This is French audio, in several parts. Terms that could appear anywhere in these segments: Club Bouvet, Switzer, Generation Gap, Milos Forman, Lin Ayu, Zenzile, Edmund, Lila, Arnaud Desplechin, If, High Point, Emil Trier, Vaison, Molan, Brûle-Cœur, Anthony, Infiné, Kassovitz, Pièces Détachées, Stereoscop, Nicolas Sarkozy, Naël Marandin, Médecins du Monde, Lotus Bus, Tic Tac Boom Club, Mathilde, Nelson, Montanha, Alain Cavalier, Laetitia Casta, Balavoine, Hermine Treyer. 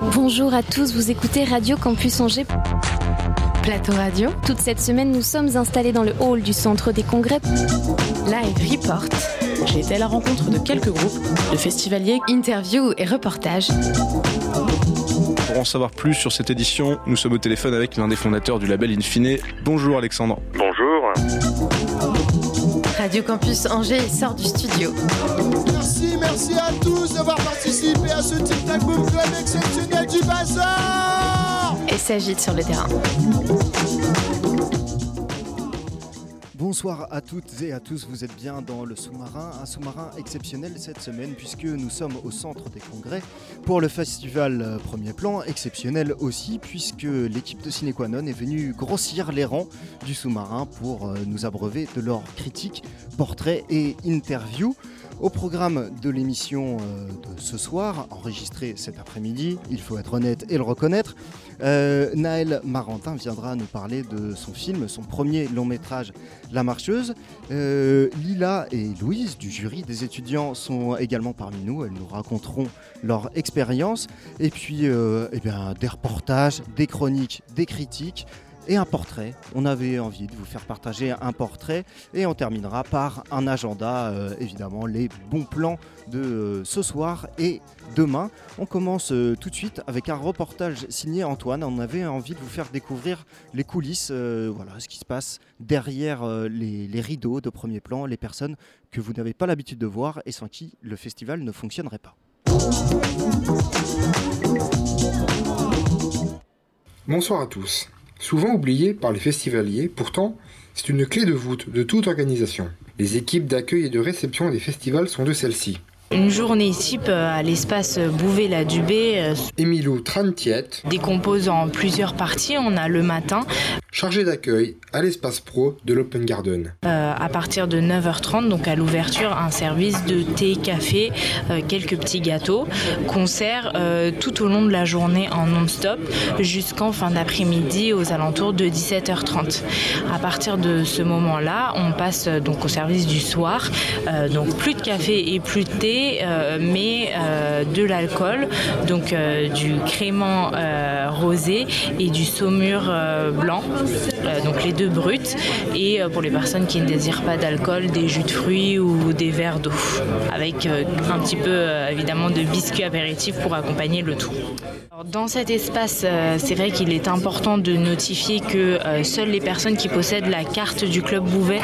Bonjour à tous, vous écoutez Radio Campus Angers. Plateau radio. Toute cette semaine, nous sommes installés dans le hall du centre des congrès. Live Report. J'ai été à la rencontre de quelques groupes, de festivaliers, interviews et reportages. Pour en savoir plus sur cette édition, nous sommes au téléphone avec l'un des fondateurs du label Infiné. Bonjour Alexandre. Bonjour. Radio Campus Angers sort du studio. Merci à tous d'avoir participé à ce Tic Tac Boom Club exceptionnel du bazar et s'agite sur le terrain. Bonsoir à toutes et à tous, vous êtes bien dans le sous-marin, un sous-marin exceptionnel cette semaine puisque nous sommes au centre des congrès pour le festival Premier Plan, exceptionnel aussi puisque l'équipe de Cinéquanon est venue grossir les rangs du sous-marin pour nous abreuver de leurs critiques, portraits et interviews. Au programme de l'émission de ce soir, enregistrée cet après-midi, il faut être honnête et le reconnaître, Naël Marandin viendra nous parler de son film, son premier long métrage, La Marcheuse. Lila et Louise du jury des étudiants sont également parmi nous, elles nous raconteront leur expérience. Et puis des reportages, des chroniques, des critiques. Et un portrait, on avait envie de vous faire partager un portrait et on terminera par un agenda, évidemment les bons plans de ce soir et demain. On commence tout de suite avec un reportage signé Antoine, on avait envie de vous faire découvrir les coulisses, ce qui se passe derrière les rideaux de Premier Plan, les personnes que vous n'avez pas l'habitude de voir et sans qui le festival ne fonctionnerait pas. Bonsoir à tous. Souvent oublié par les festivaliers, pourtant, c'est une clé de voûte de toute organisation. Les équipes d'accueil et de réception des festivals sont de celles-ci. Une journée type à l'espace Bouvet la Dubé. Émilou Trantiette. Décompose en plusieurs parties, on a le matin. Chargé d'accueil à l'espace pro de l'Open Garden. À partir de 9h30, donc à l'ouverture, un service de thé, café, quelques petits gâteaux, concert tout au long de la journée en non-stop jusqu'en fin d'après-midi aux alentours de 17h30. À partir de ce moment-là, on passe donc au service du soir, donc plus de café et plus de thé. Mais de l'alcool, donc du crément rosé et du saumur blanc, donc les deux bruts, et pour les personnes qui ne désirent pas d'alcool, des jus de fruits ou des verres d'eau, avec un petit peu évidemment de biscuits apéritifs pour accompagner le tout. Alors, dans cet espace, c'est vrai qu'il est important de notifier que seules les personnes qui possèdent la carte du Club Bouvet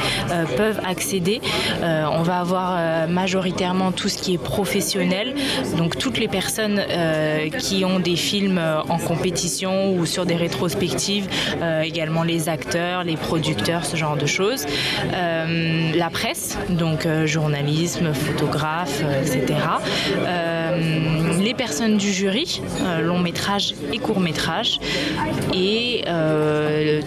peuvent accéder. On va avoir majoritairement tous qui est professionnel, donc toutes les personnes qui ont des films en compétition ou sur des rétrospectives, également les acteurs, les producteurs, ce genre de choses. La presse, donc journalisme, photographe, etc. Les personnes du jury, long métrage et court métrage, et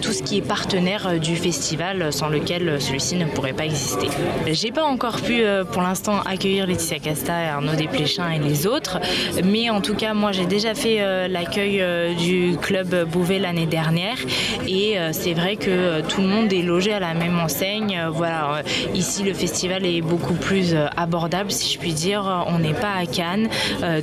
tout ce qui est partenaire du festival sans lequel celui-ci ne pourrait pas exister. J'ai pas encore pu pour l'instant accueillir Laetitia Casta et Arnaud Desplechin et les autres, mais en tout cas moi j'ai déjà fait l'accueil du Club Bouvet l'année dernière et c'est vrai que tout le monde est logé à la même enseigne. Ici le festival est beaucoup plus abordable si je puis dire, on n'est pas à Cannes,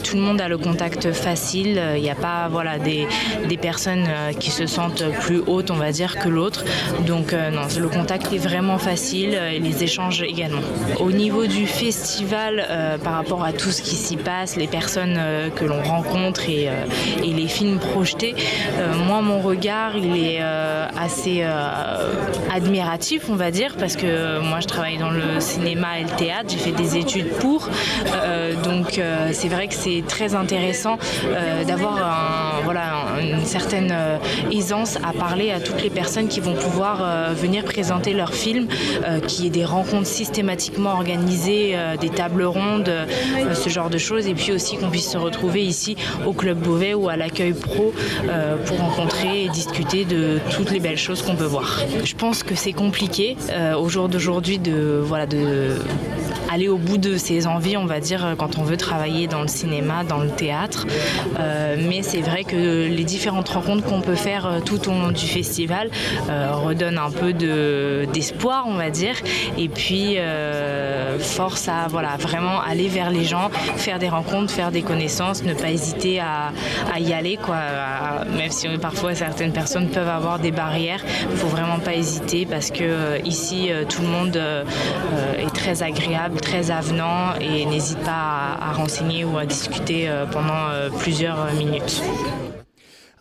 tout le monde a le contact facile, il n'y a pas des personnes qui se sentent plus hautes on va dire que l'autre, donc non, le contact est vraiment facile et les échanges également. Au niveau du festival, par rapport à tout ce qui s'y passe, les personnes que l'on rencontre et les films projetés, moi mon regard il est assez admiratif on va dire, parce que moi je travaille dans le cinéma et le théâtre, j'ai fait des études pour, donc c'est vrai que c'est très intéressant d'avoir une certaine aisance à parler à toutes les personnes qui vont pouvoir venir présenter leurs films, qu'il y ait des rencontres systématiquement organisées, des tables rondes, ce genre de choses, et puis aussi qu'on puisse se retrouver ici au Club Bouvet ou à l'accueil pro pour rencontrer et discuter de toutes les belles choses qu'on peut voir. Je pense que c'est compliqué au jour d'aujourd'hui de aller au bout de ses envies, on va dire, quand on veut travailler dans le cinéma, dans le théâtre. Mais c'est vrai que les différentes rencontres qu'on peut faire tout au long du festival redonnent un peu d'espoir, on va dire, et puis force à vraiment aller vers les gens, faire des rencontres, faire des connaissances, ne pas hésiter à y aller, même si parfois certaines personnes peuvent avoir des barrières. Il faut vraiment pas hésiter parce que ici tout le monde est très agréable, très avenant et n'hésite pas à renseigner ou à discuter pendant plusieurs minutes.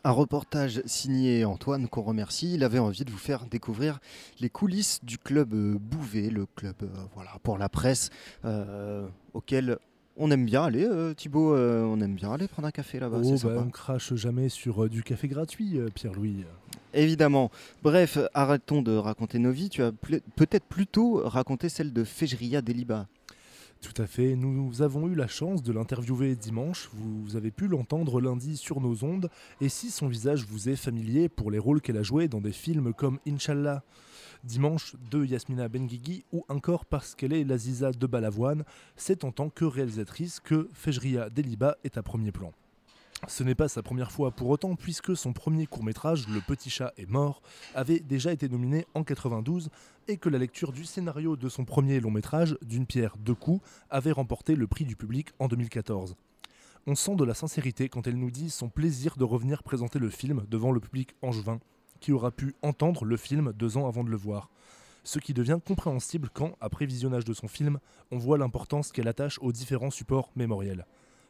Un reportage signé Antoine, qu'on remercie. Il avait envie de vous faire découvrir les coulisses du club Bouvet, le club pour la presse auquel on aime bien aller, Thibault. On aime bien aller prendre un café là-bas. C'est sympa. On crache jamais sur du café gratuit, Pierre-Louis. Évidemment. Bref, arrêtons de raconter nos vies. Tu as peut-être plutôt raconté celle de Fejria Deliba. Tout à fait, nous avons eu la chance de l'interviewer dimanche, vous avez pu l'entendre lundi sur nos ondes, et si son visage vous est familier pour les rôles qu'elle a joués dans des films comme Inchallah, Dimanche de Yasmina Benguigi, ou encore parce qu'elle est l'Aziza de Balavoine, c'est en tant que réalisatrice que Fejria Deliba est à premier plan. Ce n'est pas sa première fois pour autant, puisque son premier court-métrage, Le Petit Chat est mort, avait déjà été nominé en 1992 et que la lecture du scénario de son premier long-métrage, D'une pierre deux coups, avait remporté le prix du public en 2014. On sent de la sincérité quand elle nous dit son plaisir de revenir présenter le film devant le public angevin, qui aura pu entendre le film 2 ans avant de le voir. Ce qui devient compréhensible quand, après visionnage de son film, on voit l'importance qu'elle attache aux différents supports mémoriels.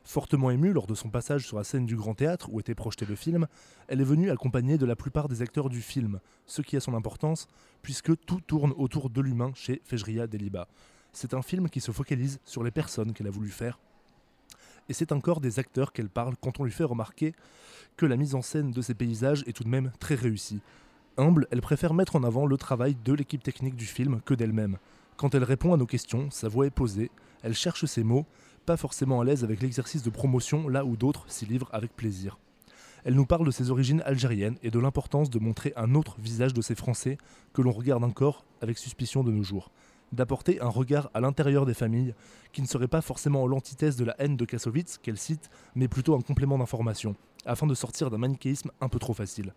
Fortement émue lors de son passage sur la scène du Grand Théâtre où était projeté le film, elle est venue accompagnée de la plupart des acteurs du film, ce qui a son importance puisque tout tourne autour de l'humain chez Fejria Deliba. C'est un film qui se focalise sur les personnes qu'elle a voulu faire. Et c'est encore des acteurs qu'elle parle quand on lui fait remarquer que la mise en scène de ces paysages est tout de même très réussie. Humble, elle préfère mettre en avant le travail de l'équipe technique du film que d'elle-même. Quand elle répond à nos questions, sa voix est posée, elle cherche ses mots, pas forcément à l'aise avec l'exercice de promotion là où d'autres s'y livrent avec plaisir. Elle nous parle de ses origines algériennes et de l'importance de montrer un autre visage de ces Français que l'on regarde encore avec suspicion de nos jours. D'apporter un regard à l'intérieur des familles qui ne serait pas forcément l'antithèse de la haine de Kassovitz qu'elle cite, mais plutôt un complément d'information, afin de sortir d'un manichéisme un peu trop facile.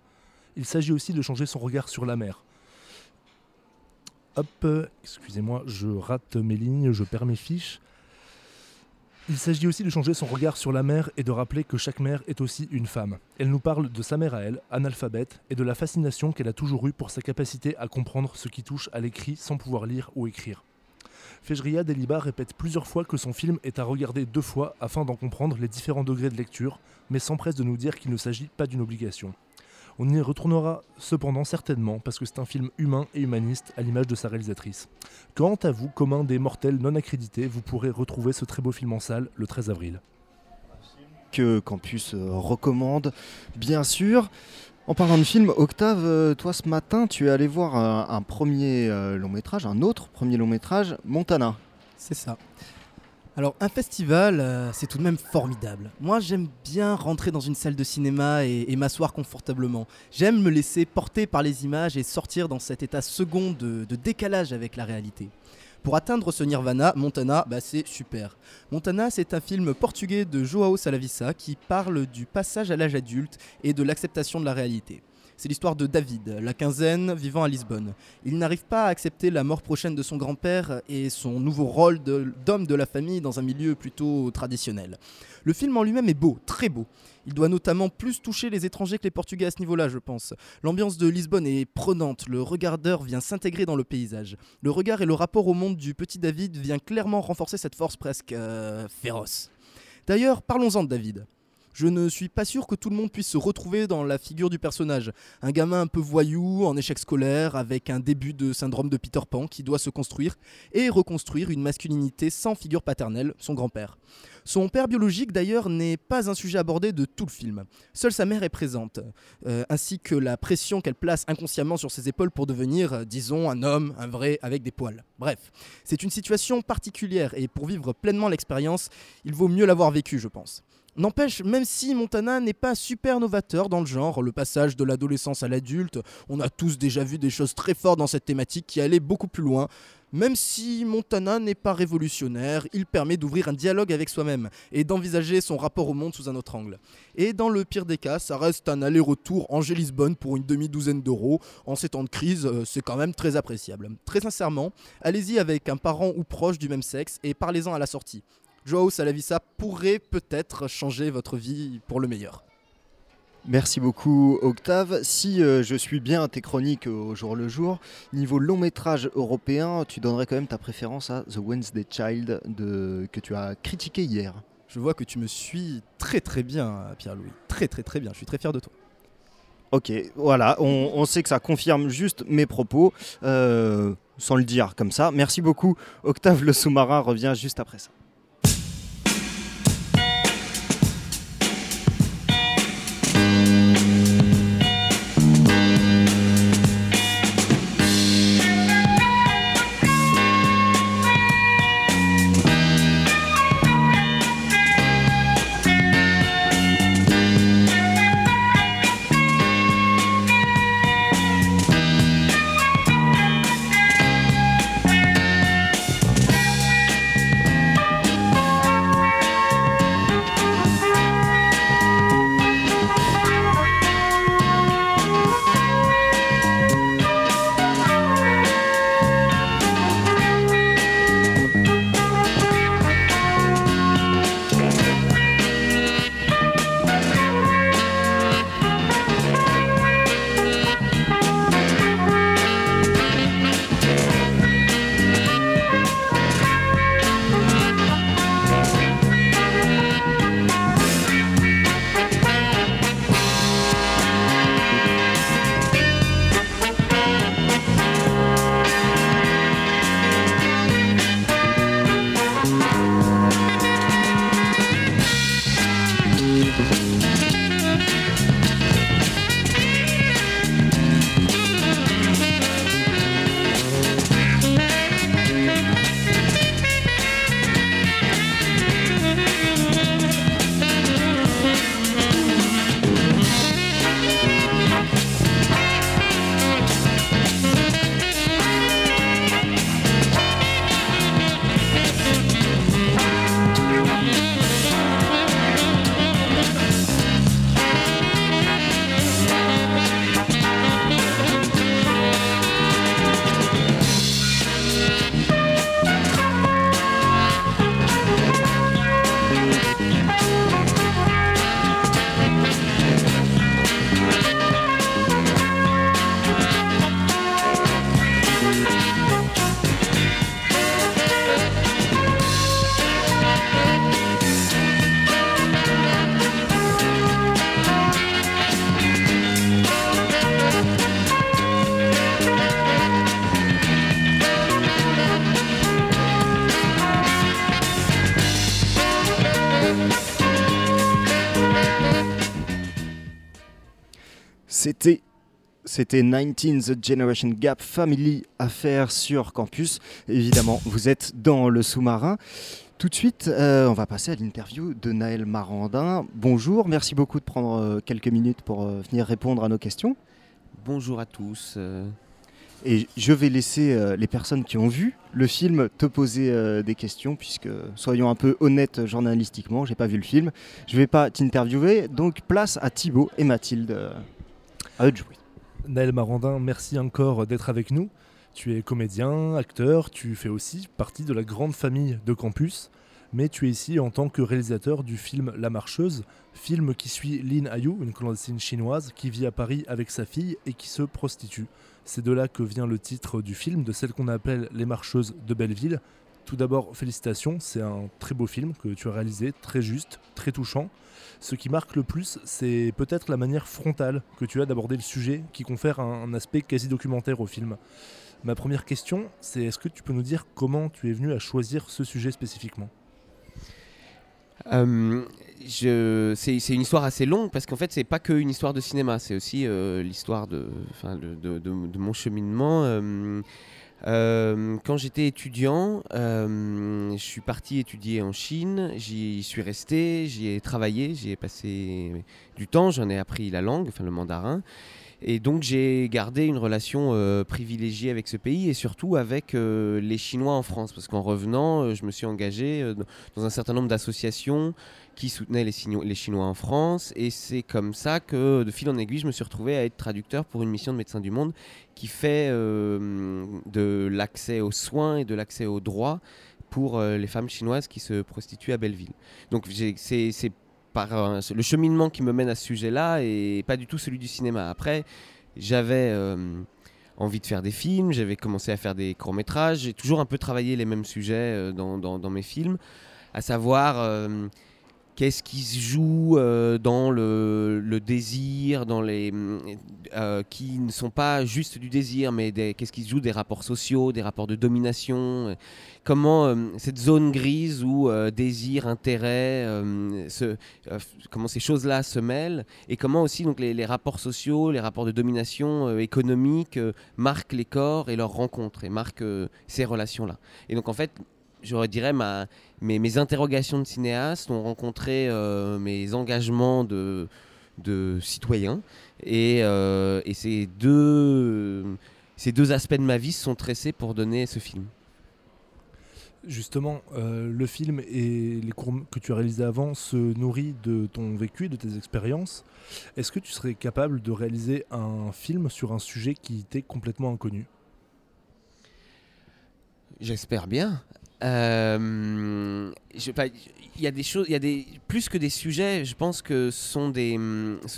Il s'agit aussi de changer son regard sur la mer. Excusez-moi, je rate mes lignes, je perds mes fiches. Il s'agit aussi de changer son regard sur la mère et de rappeler que chaque mère est aussi une femme. Elle nous parle de sa mère à elle, analphabète, et de la fascination qu'elle a toujours eue pour sa capacité à comprendre ce qui touche à l'écrit sans pouvoir lire ou écrire. Fejria Deliba répète plusieurs fois que son film est à regarder 2 fois afin d'en comprendre les différents degrés de lecture, mais s'empresse de nous dire qu'il ne s'agit pas d'une obligation. On y retournera cependant certainement parce que c'est un film humain et humaniste à l'image de sa réalisatrice. Quant à vous, commun des mortels non accrédités, vous pourrez retrouver ce très beau film en salle le 13 avril. Que Campus recommande, bien sûr. En parlant de film, Octave, toi ce matin, tu es allé voir un autre premier long métrage, Montanha. C'est ça. Alors un festival, c'est tout de même formidable. Moi j'aime bien rentrer dans une salle de cinéma et m'asseoir confortablement. J'aime me laisser porter par les images et sortir dans cet état second de décalage avec la réalité. Pour atteindre ce nirvana, Montanha, c'est super. Montanha, c'est un film portugais de João Salavissa qui parle du passage à l'âge adulte et de l'acceptation de la réalité. C'est l'histoire de David, la quinzaine, vivant à Lisbonne. Il n'arrive pas à accepter la mort prochaine de son grand-père et son nouveau rôle d'homme de la famille dans un milieu plutôt traditionnel. Le film en lui-même est beau, très beau. Il doit notamment plus toucher les étrangers que les Portugais à ce niveau-là, je pense. L'ambiance de Lisbonne est prenante, le regardeur vient s'intégrer dans le paysage. Le regard et le rapport au monde du petit David vient clairement renforcer cette force presque féroce. D'ailleurs, parlons-en de David. Je ne suis pas sûr que tout le monde puisse se retrouver dans la figure du personnage. Un gamin un peu voyou, en échec scolaire, avec un début de syndrome de Peter Pan qui doit se construire et reconstruire une masculinité sans figure paternelle, son grand-père. Son père biologique d'ailleurs n'est pas un sujet abordé de tout le film. Seule sa mère est présente, ainsi que la pression qu'elle place inconsciemment sur ses épaules pour devenir, disons, un homme, un vrai, avec des poils. Bref, c'est une situation particulière et pour vivre pleinement l'expérience, il vaut mieux l'avoir vécue, je pense. N'empêche, même si Montanha n'est pas super novateur dans le genre, le passage de l'adolescence à l'adulte, on a tous déjà vu des choses très fortes dans cette thématique qui allaient beaucoup plus loin. Même si Montanha n'est pas révolutionnaire, il permet d'ouvrir un dialogue avec soi-même et d'envisager son rapport au monde sous un autre angle. Et dans le pire des cas, ça reste un aller-retour Angers-Lisbonne pour une demi-douzaine d'euros. En ces temps de crise, c'est quand même très appréciable. Très sincèrement, allez-y avec un parent ou proche du même sexe et parlez-en à la sortie. Joao Salavissa pourrait peut-être changer votre vie pour le meilleur. Merci beaucoup Octave. Si je suis bien à tes chroniques au jour le jour, niveau long métrage européen, tu donnerais quand même ta préférence à The Wednesday Child que tu as critiqué hier. Je vois que tu me suis très bien Pierre-Louis, très bien, je suis très fier de toi. Ok, voilà, on sait que ça confirme juste mes propos, sans le dire comme ça. Merci beaucoup Octave, le sous-marin revient juste après ça. C'était 19th Generation Gap Family Affaires sur campus. Évidemment, vous êtes dans le sous-marin. Tout de suite, on va passer à l'interview de Naël Marandin. Bonjour, merci beaucoup de prendre quelques minutes pour venir répondre à nos questions. Bonjour à tous. Et je vais laisser les personnes qui ont vu le film te poser des questions, puisque, soyons un peu honnêtes journalistiquement, j'ai pas vu le film. Je vais pas t'interviewer, donc place à Thibault et Mathilde. À eux de jouer. Naël Marandin, merci encore d'être avec nous. Tu es comédien, acteur, tu fais aussi partie de la grande famille de campus, mais tu es ici en tant que réalisateur du film La Marcheuse, film qui suit Lin Ayu, une clandestine chinoise qui vit à Paris avec sa fille et qui se prostitue. C'est de là que vient le titre du film, de celle qu'on appelle Les Marcheuses de Belleville. Tout d'abord, félicitations, c'est un très beau film que tu as réalisé, très juste, très touchant. Ce qui marque le plus, c'est peut-être la manière frontale que tu as d'aborder le sujet, qui confère un aspect quasi documentaire au film. Ma première question, c'est est-ce que tu peux nous dire comment tu es venu à choisir ce sujet spécifiquement ? C'est une histoire assez longue, parce qu'en fait, c'est pas qu'une histoire de cinéma, c'est aussi l'histoire de mon cheminement. Quand j'étais étudiant, je suis parti étudier en Chine, j'y suis resté, j'y ai travaillé, j'y ai passé du temps, j'en ai appris la langue, enfin le mandarin. Et donc j'ai gardé une relation privilégiée avec ce pays et surtout avec les Chinois en France. Parce qu'en revenant, je me suis engagé dans un certain nombre d'associations qui soutenaient les Chinois en France. Et c'est comme ça que, de fil en aiguille, je me suis retrouvé à être traducteur pour une mission de Médecins du Monde qui fait de l'accès aux soins et de l'accès aux droits pour les femmes chinoises qui se prostituent à Belleville. Donc c'est le cheminement qui me mène à ce sujet-là et pas du tout celui du cinéma. Après, j'avais envie de faire des films, j'avais commencé à faire des courts-métrages, j'ai toujours un peu travaillé les mêmes sujets dans mes films, à savoir qu'est-ce qui se joue dans le désir, dans les qui ne sont pas juste du désir, mais qu'est-ce qui se joue des rapports sociaux, des rapports de domination, comment cette zone grise où désir, intérêt, comment ces choses-là se mêlent, et comment aussi donc les rapports sociaux, les rapports de domination économique marquent les corps et leurs rencontres et marquent ces relations-là. Et donc en fait, je dirais mes interrogations de cinéaste ont rencontré mes engagements de citoyen et ces deux aspects de ma vie se sont tressés pour donner ce film. Justement, le film et les cours que tu as réalisés avant se nourrit de ton vécu et de tes expériences. Est-ce que tu serais capable de réaliser un film sur un sujet qui t'est complètement inconnu ? J'espère bien. Plus que des sujets, je pense que ce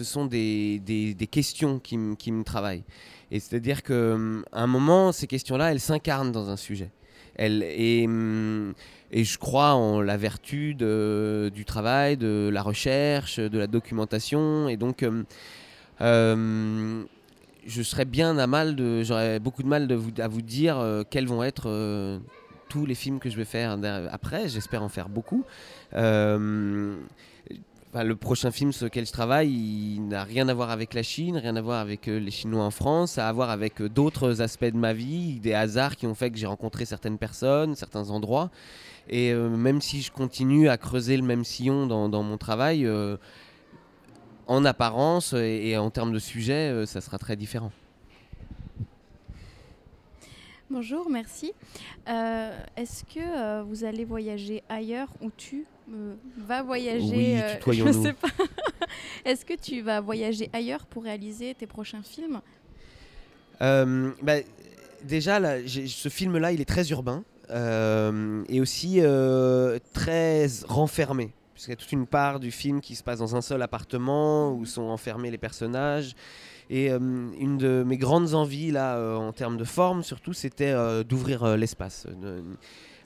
sont des questions qui me travaillent. Et c'est-à-dire qu'à un moment, ces questions-là, elles s'incarnent dans un sujet. Et je crois en la vertu du travail, de la recherche, de la documentation. Et donc... je serais bien à mal j'aurais beaucoup de mal à vous dire quels vont être tous les films que je vais faire après. J'espère en faire beaucoup. Le prochain film sur lequel je travaille, il n'a rien à voir avec la Chine, rien à voir avec les Chinois en France, ça a à voir avec d'autres aspects de ma vie, des hasards qui ont fait que j'ai rencontré certaines personnes, certains endroits. Et même si je continue à creuser le même sillon dans mon travail, en apparence et en termes de sujet, ça sera très différent. Bonjour, merci. Est-ce que vous allez voyager ailleurs ou tu vas voyager oui, je sais pas. Est-ce que tu vas voyager ailleurs pour réaliser tes prochains films ? Déjà, là, ce film-là, il est très urbain et aussi très renfermé. Parce qu'il y a toute une part du film qui se passe dans un seul appartement où sont enfermés les personnages. Et une de mes grandes envies, là, en termes de forme, surtout, c'était d'ouvrir l'espace.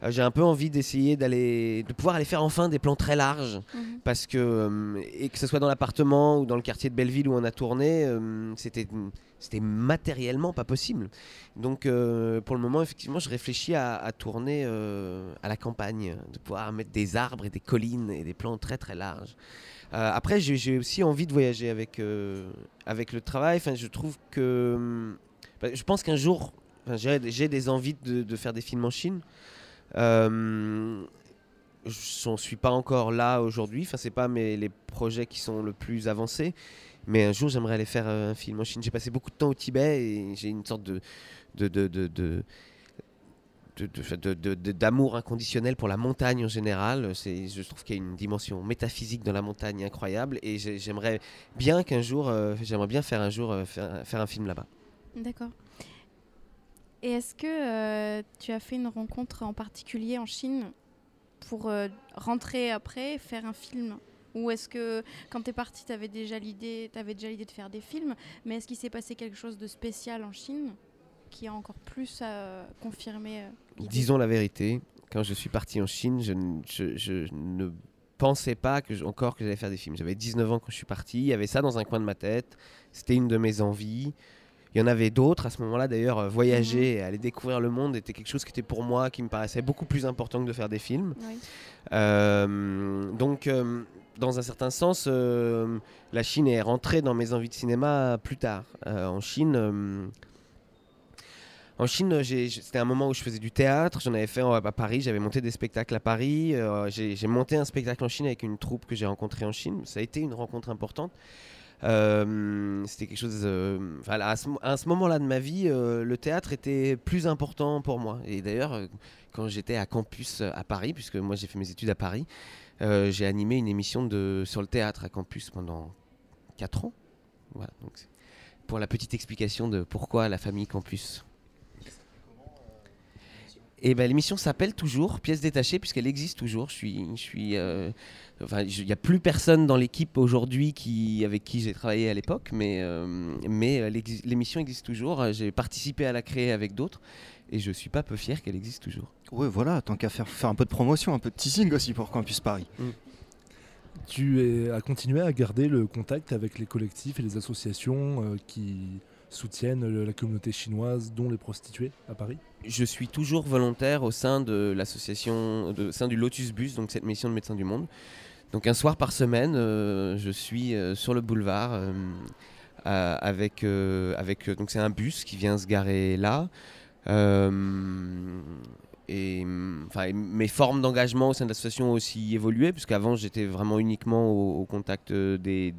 J'ai un peu envie d'essayer de pouvoir aller faire enfin des plans très larges. Mmh. Parce que, et que ce soit dans l'appartement ou dans le quartier de Belleville où on a tourné, c'était matériellement pas possible. Donc pour le moment, effectivement, je réfléchis à tourner à la campagne, de pouvoir mettre des arbres et des collines et des plans très très larges. Après, j'ai aussi envie de voyager avec le travail. Enfin, je trouve que... je pense qu'un jour, j'ai des envies de faire des films en Chine. J'en suis pas encore là aujourd'hui. Enfin, c'est pas les projets qui sont le plus avancés. Mais un jour, j'aimerais aller faire un film en Chine. J'ai passé beaucoup de temps au Tibet et j'ai une sorte d'amour inconditionnel pour la montagne en général. Je trouve qu'il y a une dimension métaphysique dans la montagne incroyable. Et j'aimerais bien faire un film là-bas. D'accord. Et est-ce que tu as fait une rencontre en particulier en Chine pour rentrer après et faire un film ? Ou est-ce que quand tu es parti, tu avais déjà l'idée de faire des films, mais est-ce qu'il s'est passé quelque chose de spécial en Chine qui a encore plus confirmé Disons la vérité, quand je suis parti en Chine, je ne pensais pas que j'allais faire des films. J'avais 19 ans quand je suis parti, il y avait ça dans un coin de ma tête, c'était une de mes envies. Il y en avait d'autres à ce moment-là, d'ailleurs, voyager, aller découvrir le monde était quelque chose qui était pour moi, qui me paraissait beaucoup plus important que de faire des films. Oui. Donc, dans un certain sens, la Chine est rentrée dans mes envies de cinéma plus tard. En Chine, En Chine, c'était un moment où je faisais du théâtre, j'en avais fait à Paris, j'avais monté des spectacles à Paris, j'ai monté un spectacle en Chine avec une troupe que j'ai rencontrée en Chine, ça a été une rencontre importante. C'était quelque chose, à ce moment-là de ma vie, le théâtre était plus important pour moi. Et d'ailleurs, quand j'étais à Campus à Paris, puisque moi j'ai fait mes études à Paris, j'ai animé une émission sur le théâtre à Campus pendant 4 ans. Voilà, donc c'est pour la petite explication de pourquoi la famille Campus. Et ben, l'émission s'appelle toujours Pièces détachées puisqu'elle existe toujours. Il n'y a plus personne dans l'équipe aujourd'hui avec qui j'ai travaillé à l'époque, mais l'émission existe toujours. J'ai participé à la créer avec d'autres et je suis pas peu fier qu'elle existe toujours. Ouais, voilà, tant qu'à faire un peu de promotion, un peu de teasing aussi pour Campus Paris. Mmh. Tu as continué à garder le contact avec les collectifs et les associations qui soutiennent la communauté chinoise, dont les prostituées à Paris ? Je suis toujours volontaire au sein de l'association, au sein du Lotus Bus, donc cette mission de Médecins du Monde. Donc un soir par semaine, je suis sur le boulevard avec donc c'est un bus qui vient se garer là. Et mes formes d'engagement au sein de l'association ont aussi évolué, puisqu'avant j'étais vraiment uniquement au contact des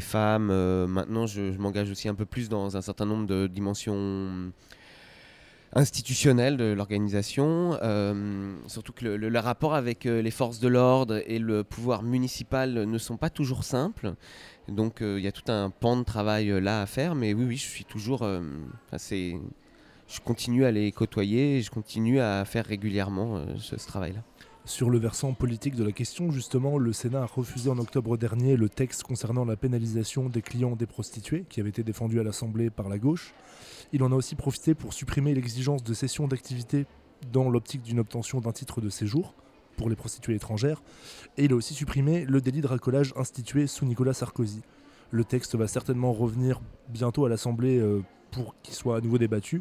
femmes. Maintenant je m'engage aussi un peu plus dans un certain nombre de dimensions institutionnelles de l'organisation, surtout que le rapport avec les forces de l'ordre et le pouvoir municipal ne sont pas toujours simples, donc il y a tout un pan de travail là à faire, mais oui je suis toujours assez... Je continue à les côtoyer et je continue à faire régulièrement ce travail-là. Sur le versant politique de la question, justement, le Sénat a refusé en octobre dernier le texte concernant la pénalisation des clients des prostituées, qui avait été défendu à l'Assemblée par la gauche. Il en a aussi profité pour supprimer l'exigence de cession d'activité dans l'optique d'une obtention d'un titre de séjour pour les prostituées étrangères. Et il a aussi supprimé le délit de racolage institué sous Nicolas Sarkozy. Le texte va certainement revenir bientôt à l'Assemblée pour qu'il soit à nouveau débattu.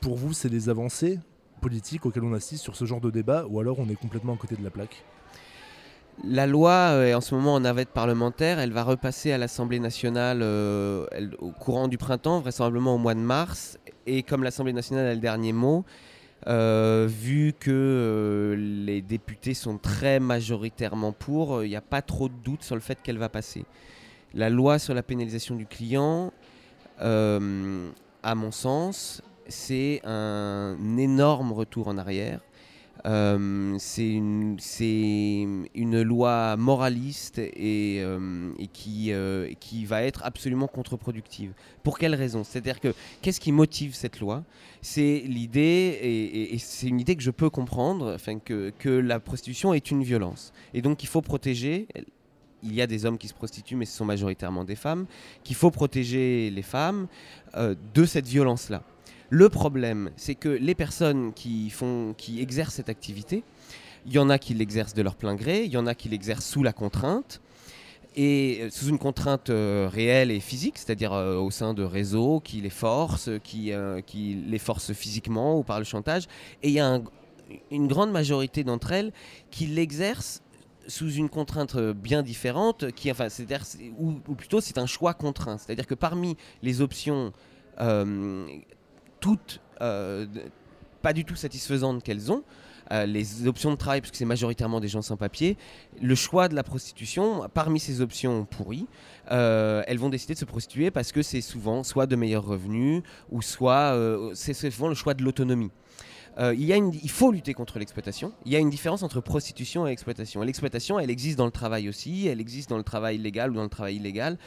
Pour vous, c'est des avancées politiques auxquelles on assiste sur ce genre de débat, ou alors on est complètement à côté de la plaque ? La loi est en ce moment en navette parlementaire, elle va repasser à l'Assemblée nationale au courant du printemps, vraisemblablement au mois de mars, et comme l'Assemblée nationale a le dernier mot, vu que les députés sont très majoritairement pour, il n'y a pas trop de doute sur le fait qu'elle va passer. La loi sur la pénalisation du client, à mon sens... C'est un énorme retour en arrière, c'est une loi moraliste et qui va être absolument contre-productive. Pour quelle raison ? C'est-à-dire que qu'est-ce qui motive cette loi ? C'est l'idée, et c'est une idée que je peux comprendre, que la prostitution est une violence. Et donc il faut protéger... Il y a des hommes qui se prostituent, mais ce sont majoritairement des femmes, qu'il faut protéger les femmes de cette violence-là. Le problème, c'est que les personnes qui exercent cette activité, il y en a qui l'exercent de leur plein gré, il y en a qui l'exercent sous la contrainte, et sous une contrainte réelle et physique, c'est-à-dire au sein de réseaux qui les forcent, qui les forcent physiquement ou par le chantage. Et il y a une grande majorité d'entre elles qui l'exercent sous une contrainte bien différente, ou plutôt c'est un choix contraint. C'est-à-dire que parmi les options... toutes pas du tout satisfaisantes qu'elles ont, les options de travail, parce que c'est majoritairement des gens sans papier, le choix de la prostitution, parmi ces options pourries, elles vont décider de se prostituer parce que c'est souvent soit de meilleurs revenus, ou soit c'est souvent le choix de l'autonomie. Il faut lutter contre l'exploitation. Il y a une différence entre prostitution et exploitation. Et l'exploitation, elle existe dans le travail aussi, elle existe dans le travail légal ou dans le travail illégal.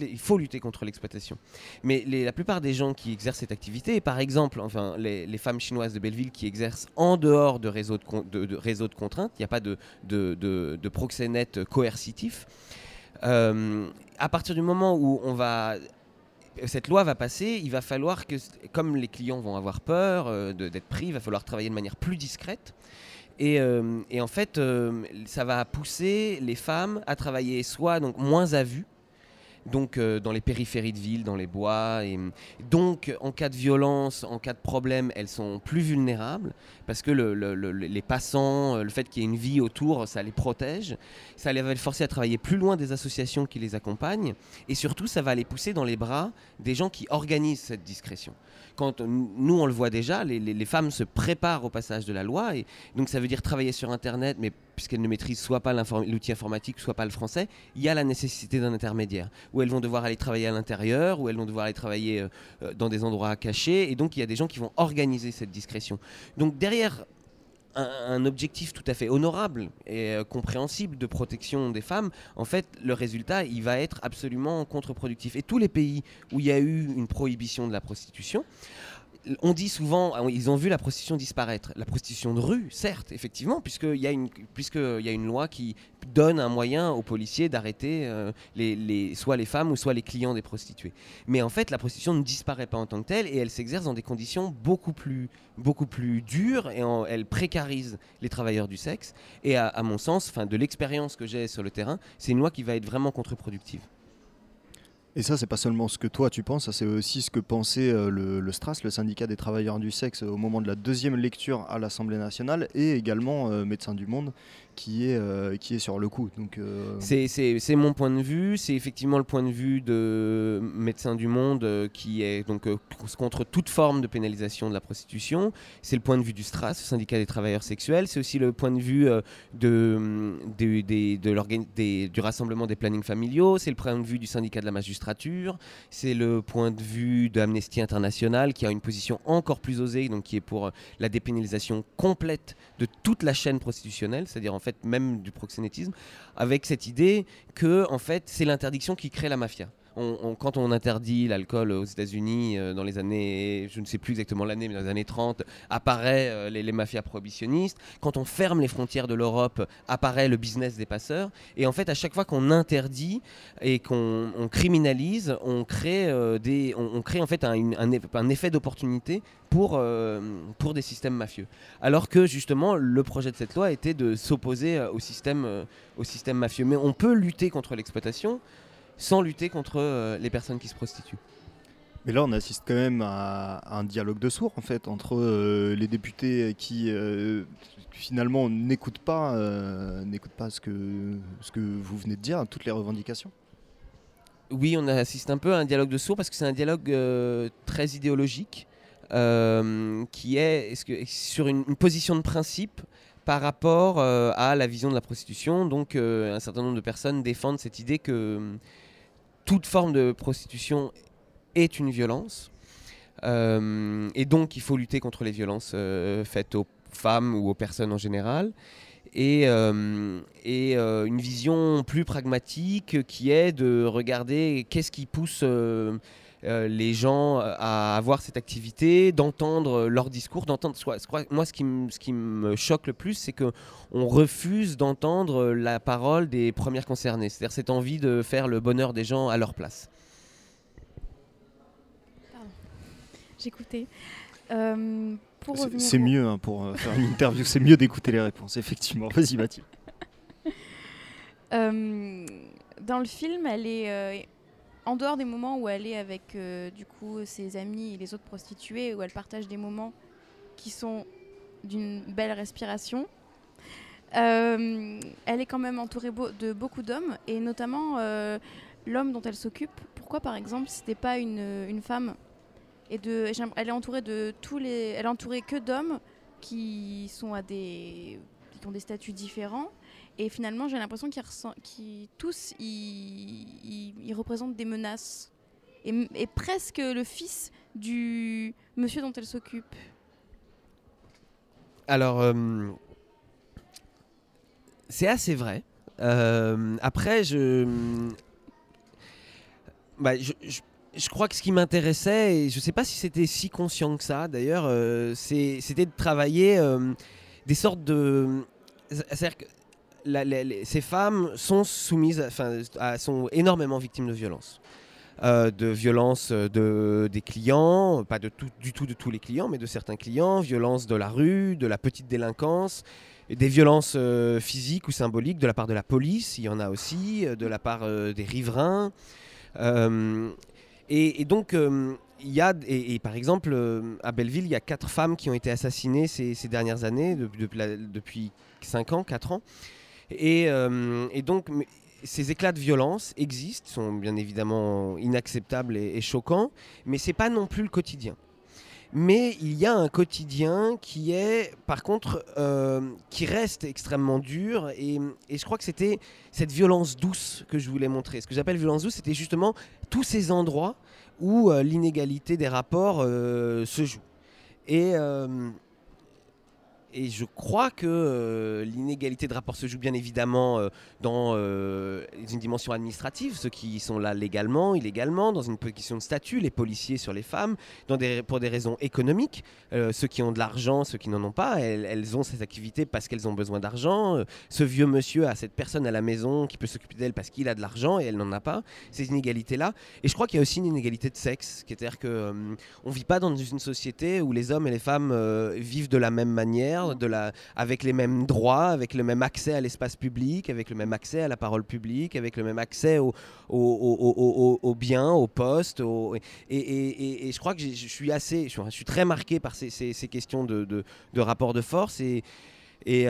Il faut lutter contre l'exploitation. Mais la plupart des gens qui exercent cette activité, et par exemple les femmes chinoises de Belleville qui exercent en dehors de réseaux de réseaux de contraintes, il n'y a pas de proxénète coercitif, à partir du moment où cette loi va passer, il va falloir que, comme les clients vont avoir peur d'être pris, il va falloir travailler de manière plus discrète. Et en fait, ça va pousser les femmes à travailler soit donc moins à vue, donc dans les périphéries de ville, dans les bois. Et donc, en cas de violence, en cas de problème, elles sont plus vulnérables parce que les passants, le fait qu'il y ait une vie autour, ça les protège. Ça les va les forcer à travailler plus loin des associations qui les accompagnent. Et surtout, ça va les pousser dans les bras des gens qui organisent cette discrétion. Quand nous, on le voit déjà, les femmes se préparent au passage de la loi. Et donc, ça veut dire travailler sur Internet, mais puisqu'elles ne maîtrisent soit pas l'outil informatique, soit pas le français, il y a la nécessité d'un intermédiaire, où elles vont devoir aller travailler à l'intérieur, où elles vont devoir aller travailler dans des endroits cachés, et donc il y a des gens qui vont organiser cette discrétion. Donc derrière un objectif tout à fait honorable et compréhensible de protection des femmes, en fait, le résultat, il va être absolument contre-productif. Et tous les pays où il y a eu une prohibition de la prostitution, on dit souvent, ils ont vu la prostitution disparaître. La prostitution de rue, certes, effectivement, puisqu'il y a une loi qui donne un moyen aux policiers d'arrêter soit les femmes ou soit les clients des prostituées. Mais en fait, la prostitution ne disparaît pas en tant que telle et elle s'exerce dans des conditions beaucoup plus dures et elle précarise les travailleurs du sexe. Et à mon sens, de l'expérience que j'ai sur le terrain, c'est une loi qui va être vraiment contre-productive. Et ça, c'est pas seulement ce que toi tu penses, ça c'est aussi ce que pensait le STRAS, le syndicat des travailleurs du sexe, au moment de la deuxième lecture à l'Assemblée nationale, et également Médecins du Monde, qui est sur le coup. Donc, c'est mon point de vue, c'est effectivement le point de vue de Médecins du Monde qui est donc contre toute forme de pénalisation de la prostitution. C'est le point de vue du STRAS, le syndicat des travailleurs sexuels. C'est aussi le point de vue du rassemblement des plannings familiaux. C'est le point de vue du syndicat de la magistrature. C'est le point de vue d'Amnesty International qui a une position encore plus osée, donc qui est pour la dépénalisation complète de toute la chaîne prostitutionnelle, c'est-à-dire en fait même du proxénétisme, avec cette idée que en fait c'est l'interdiction qui crée la mafia. Quand on interdit l'alcool aux États-Unis dans les années, je ne sais plus exactement l'année, mais dans les années 30, apparaît les mafias prohibitionnistes. Quand on ferme les frontières de l'Europe, apparaît le business des passeurs. Et en fait, à chaque fois qu'on interdit et qu'on criminalise, on crée en fait un effet d'opportunité pour des systèmes mafieux. Alors que justement, le projet de cette loi était de s'opposer au système mafieux. Mais on peut lutter contre l'exploitation sans lutter contre les personnes qui se prostituent. Mais là, on assiste quand même à un dialogue de sourds, en fait, entre les députés qui, finalement, n'écoutent pas ce que vous venez de dire, toutes les revendications. Oui, on assiste un peu à un dialogue de sourds, parce que c'est un dialogue très idéologique, qui est sur une position de principe, par rapport à la vision de la prostitution. Donc un certain nombre de personnes défendent cette idée que toute forme de prostitution est une violence et donc il faut lutter contre les violences faites aux femmes ou aux personnes en général, et une vision plus pragmatique qui est de regarder qu'est-ce qui pousse les gens à avoir cette activité, d'entendre leur discours, d'entendre. Moi, ce qui me choque le plus, c'est qu'on refuse d'entendre la parole des premières concernées, c'est-à-dire cette envie de faire le bonheur des gens à leur place. Pardon, j'écoutais. C'est mieux hein, pour faire une interview, c'est mieux d'écouter les réponses, effectivement. Vas-y, Mathilde. Dans le film, elle est... en dehors des moments où elle est avec du coup ses amis et les autres prostituées, où elle partage des moments qui sont d'une belle respiration, elle est quand même entourée de beaucoup d'hommes, et notamment l'homme dont elle s'occupe. Pourquoi par exemple c'était pas une femme, elle est entourée elle est entourée que d'hommes qui ont des statuts différents. Et finalement, j'ai l'impression qu'ils représentent des menaces. Et presque le fils du monsieur dont elle s'occupe. Alors, c'est assez vrai. Après, je crois que ce qui m'intéressait, et je ne sais pas si c'était si conscient que ça, d'ailleurs, c'était de travailler des sortes de... C'est-à-dire que... ces femmes sont soumises, sont énormément victimes de violences. Des clients, pas du tout de tous les clients, mais de certains clients, violence de la rue, de la petite délinquance, des violences physiques ou symboliques de la part de la police, il y en a aussi, de la part des riverains. Et donc, par exemple, à Belleville, il y a 4 femmes qui ont été assassinées ces dernières années, depuis 4 ans. Et donc, ces éclats de violence existent, sont bien évidemment inacceptables et choquants, mais ce n'est pas non plus le quotidien. Mais il y a un quotidien qui est, par contre, qui reste extrêmement dur. Et je crois que c'était cette violence douce que je voulais montrer. Ce que j'appelle violence douce, c'était justement tous ces endroits où l'inégalité des rapports se joue. Et je crois que l'inégalité de rapport se joue bien évidemment dans une dimension administrative, ceux qui sont là légalement, illégalement, dans une position de statut, les policiers sur les femmes, pour des raisons économiques, ceux qui ont de l'argent, ceux qui n'en ont pas, elles ont ces activités parce qu'elles ont besoin d'argent, ce vieux monsieur a cette personne à la maison qui peut s'occuper d'elle parce qu'il a de l'argent et elle n'en a pas, ces inégalités-là. Et je crois qu'il y a aussi une inégalité de sexe, c'est-à-dire qu'on ne vit pas dans une société où les hommes et les femmes vivent de la même manière, avec les mêmes droits, avec le même accès à l'espace public, avec le même accès à la parole publique, avec le même accès aux biens, aux postes. Et je crois que je suis très marqué par ces questions de rapport de force. Et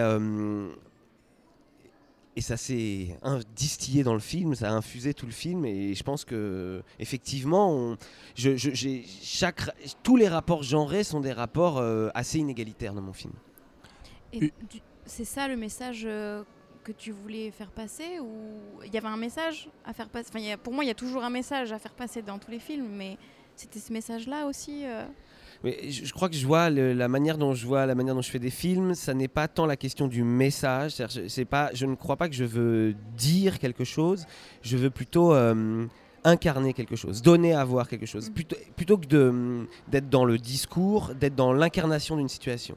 ça s'est distillé dans le film, ça a infusé tout le film, et je pense que effectivement, tous les rapports genrés sont des rapports assez inégalitaires dans mon film. Et c'est ça le message que tu voulais faire passer, ou il y avait un message à faire passer? Enfin, pour moi, il y a toujours un message à faire passer dans tous les films, mais c'était ce message-là aussi. Mais je crois que je vois la manière dont je fais des films, ça n'est pas tant la question du message. Je ne crois pas que je veux dire quelque chose. Je veux plutôt incarner quelque chose, donner à voir quelque chose, plutôt que d'être dans le discours, d'être dans l'incarnation d'une situation.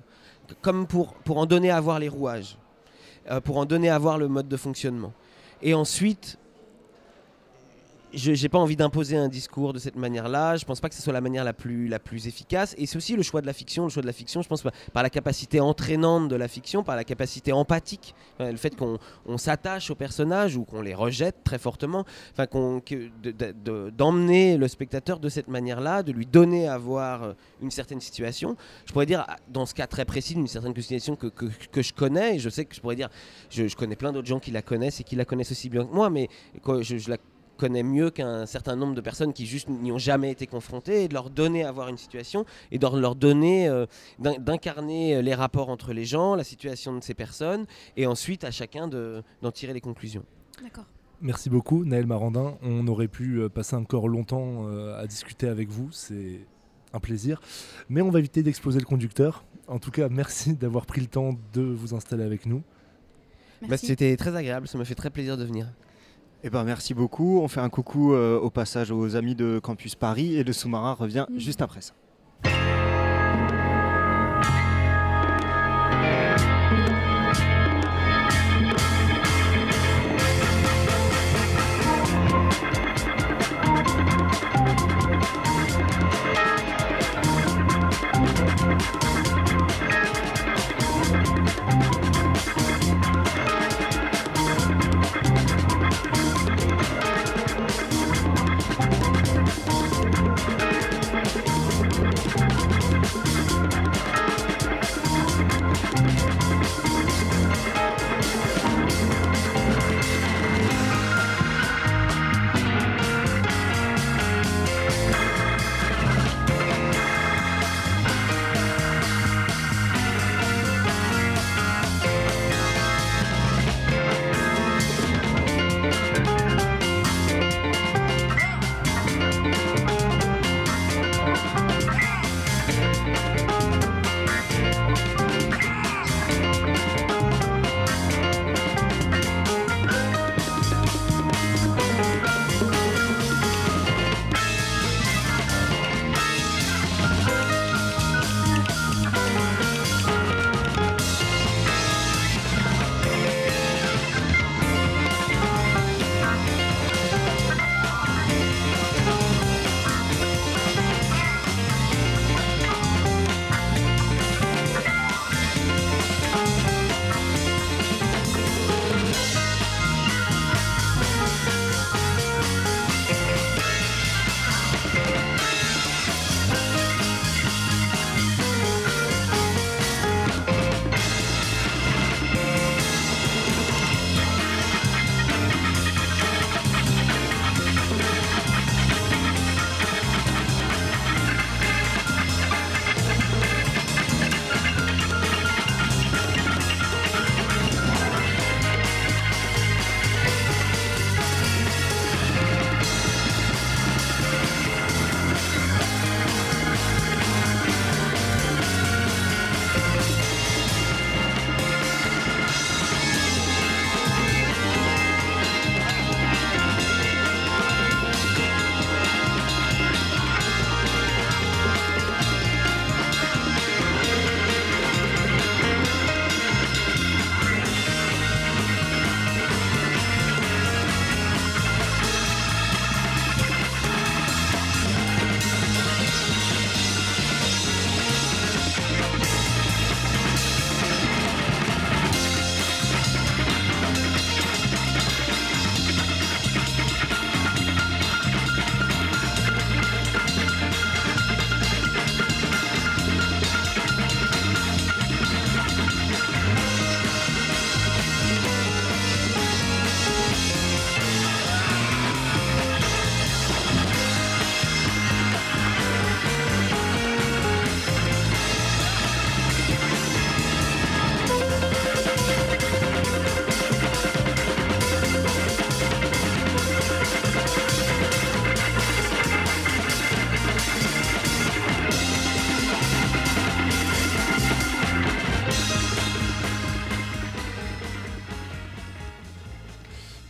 Comme pour en donner à voir les rouages, pour en donner à voir le mode de fonctionnement. Et ensuite, je n'ai pas envie d'imposer un discours de cette manière-là. Je ne pense pas que ce soit la manière la plus efficace. Et c'est aussi le choix de la fiction. Le choix de la fiction, je pense, par la capacité entraînante de la fiction, par la capacité empathique, enfin, le fait qu'on s'attache aux personnages ou qu'on les rejette très fortement, enfin, d'emmener le spectateur de cette manière-là, de lui donner à voir une certaine situation. Je pourrais dire, dans ce cas très précis, d'une certaine situation que je connais, et je sais que je pourrais dire, je connais plein d'autres gens qui la connaissent et qui la connaissent aussi bien que moi, mais quoi, je la connaît mieux qu'un certain nombre de personnes qui juste n'y ont jamais été confrontées, et de leur donner à voir une situation, et de leur donner d'incarner les rapports entre les gens, la situation de ces personnes, et ensuite à chacun d'en tirer les conclusions. D'accord. Merci beaucoup Naël Marandin, on aurait pu passer encore longtemps à discuter avec vous, c'est un plaisir, mais on va éviter d'exploser le conducteur. En tout cas, merci d'avoir pris le temps de vous installer avec nous. C'était très agréable, ça m'a fait très plaisir de venir. Eh ben, merci beaucoup, on fait un coucou au passage aux amis de Campus Paris, et le sous-marin revient juste après ça.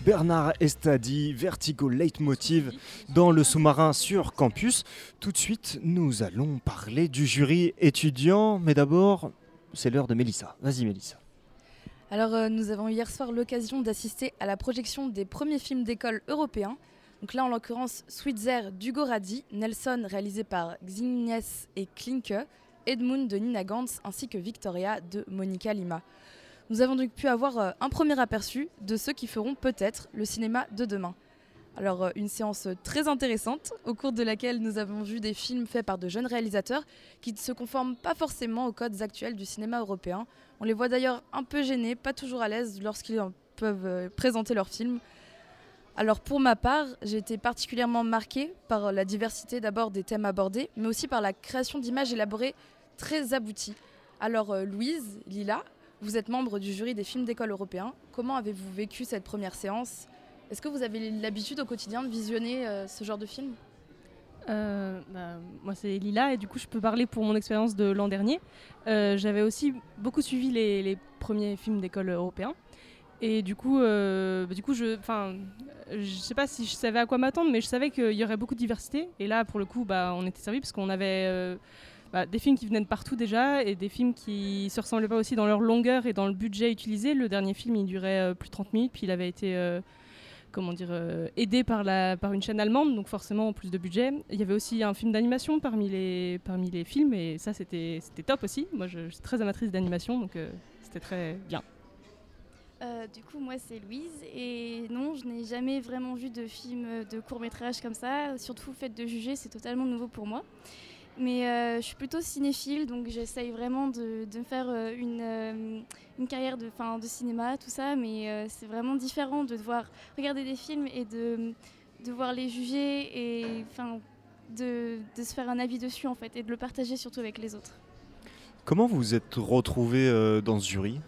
Bernard Estadi, Vertigo Leitmotiv dans le sous-marin sur campus. Tout de suite, nous allons parler du jury étudiant, mais d'abord, c'est l'heure de Mélissa. Vas-y Mélissa. Alors, nous avons eu hier soir l'occasion d'assister à la projection des premiers films d'école européens. Donc là, en l'occurrence, Switzer d'Hugo Radi, Nelson réalisé par Xignes et Klinke, Edmund de Nina Gantz ainsi que Victoria de Monica Lima. Nous avons donc pu avoir un premier aperçu de ceux qui feront peut-être le cinéma de demain. Alors, une séance très intéressante au cours de laquelle nous avons vu des films faits par de jeunes réalisateurs qui ne se conforment pas forcément aux codes actuels du cinéma européen. On les voit d'ailleurs un peu gênés, pas toujours à l'aise lorsqu'ils peuvent présenter leurs films. Alors pour ma part, j'ai été particulièrement marquée par la diversité d'abord des thèmes abordés, mais aussi par la création d'images élaborées très abouties. Alors Louise, Lila, vous êtes membre du jury des films d'école européens. Comment avez-vous vécu cette première séance ? Est-ce que vous avez l'habitude au quotidien de visionner ce genre de film ? Moi c'est Lila et du coup je peux parler pour mon expérience de l'an dernier. J'avais aussi beaucoup suivi les premiers films d'école européens et du coup je sais pas si je savais à quoi m'attendre, mais je savais qu'il y aurait beaucoup de diversité et là pour le coup on était servis parce qu'on avait des films qui venaient de partout déjà et des films qui se ressemblaient pas aussi dans leur longueur et dans le budget utilisé. Le dernier film il durait plus de 30 minutes puis il avait été aidé par une chaîne allemande, donc forcément plus de budget. Il y avait aussi un film d'animation parmi les films et ça c'était top aussi. Moi je suis très amatrice d'animation donc c'était très bien. Du coup moi c'est Louise et non, je n'ai jamais vraiment vu de film de court-métrage comme ça, surtout le fait de juger c'est totalement nouveau pour moi. Mais je suis plutôt cinéphile, donc j'essaye vraiment de faire une carrière de cinéma, tout ça. Mais c'est vraiment différent de devoir regarder des films et de devoir les juger et de se faire un avis dessus en fait et de le partager surtout avec les autres. Comment vous vous êtes retrouvés dans ce jury ?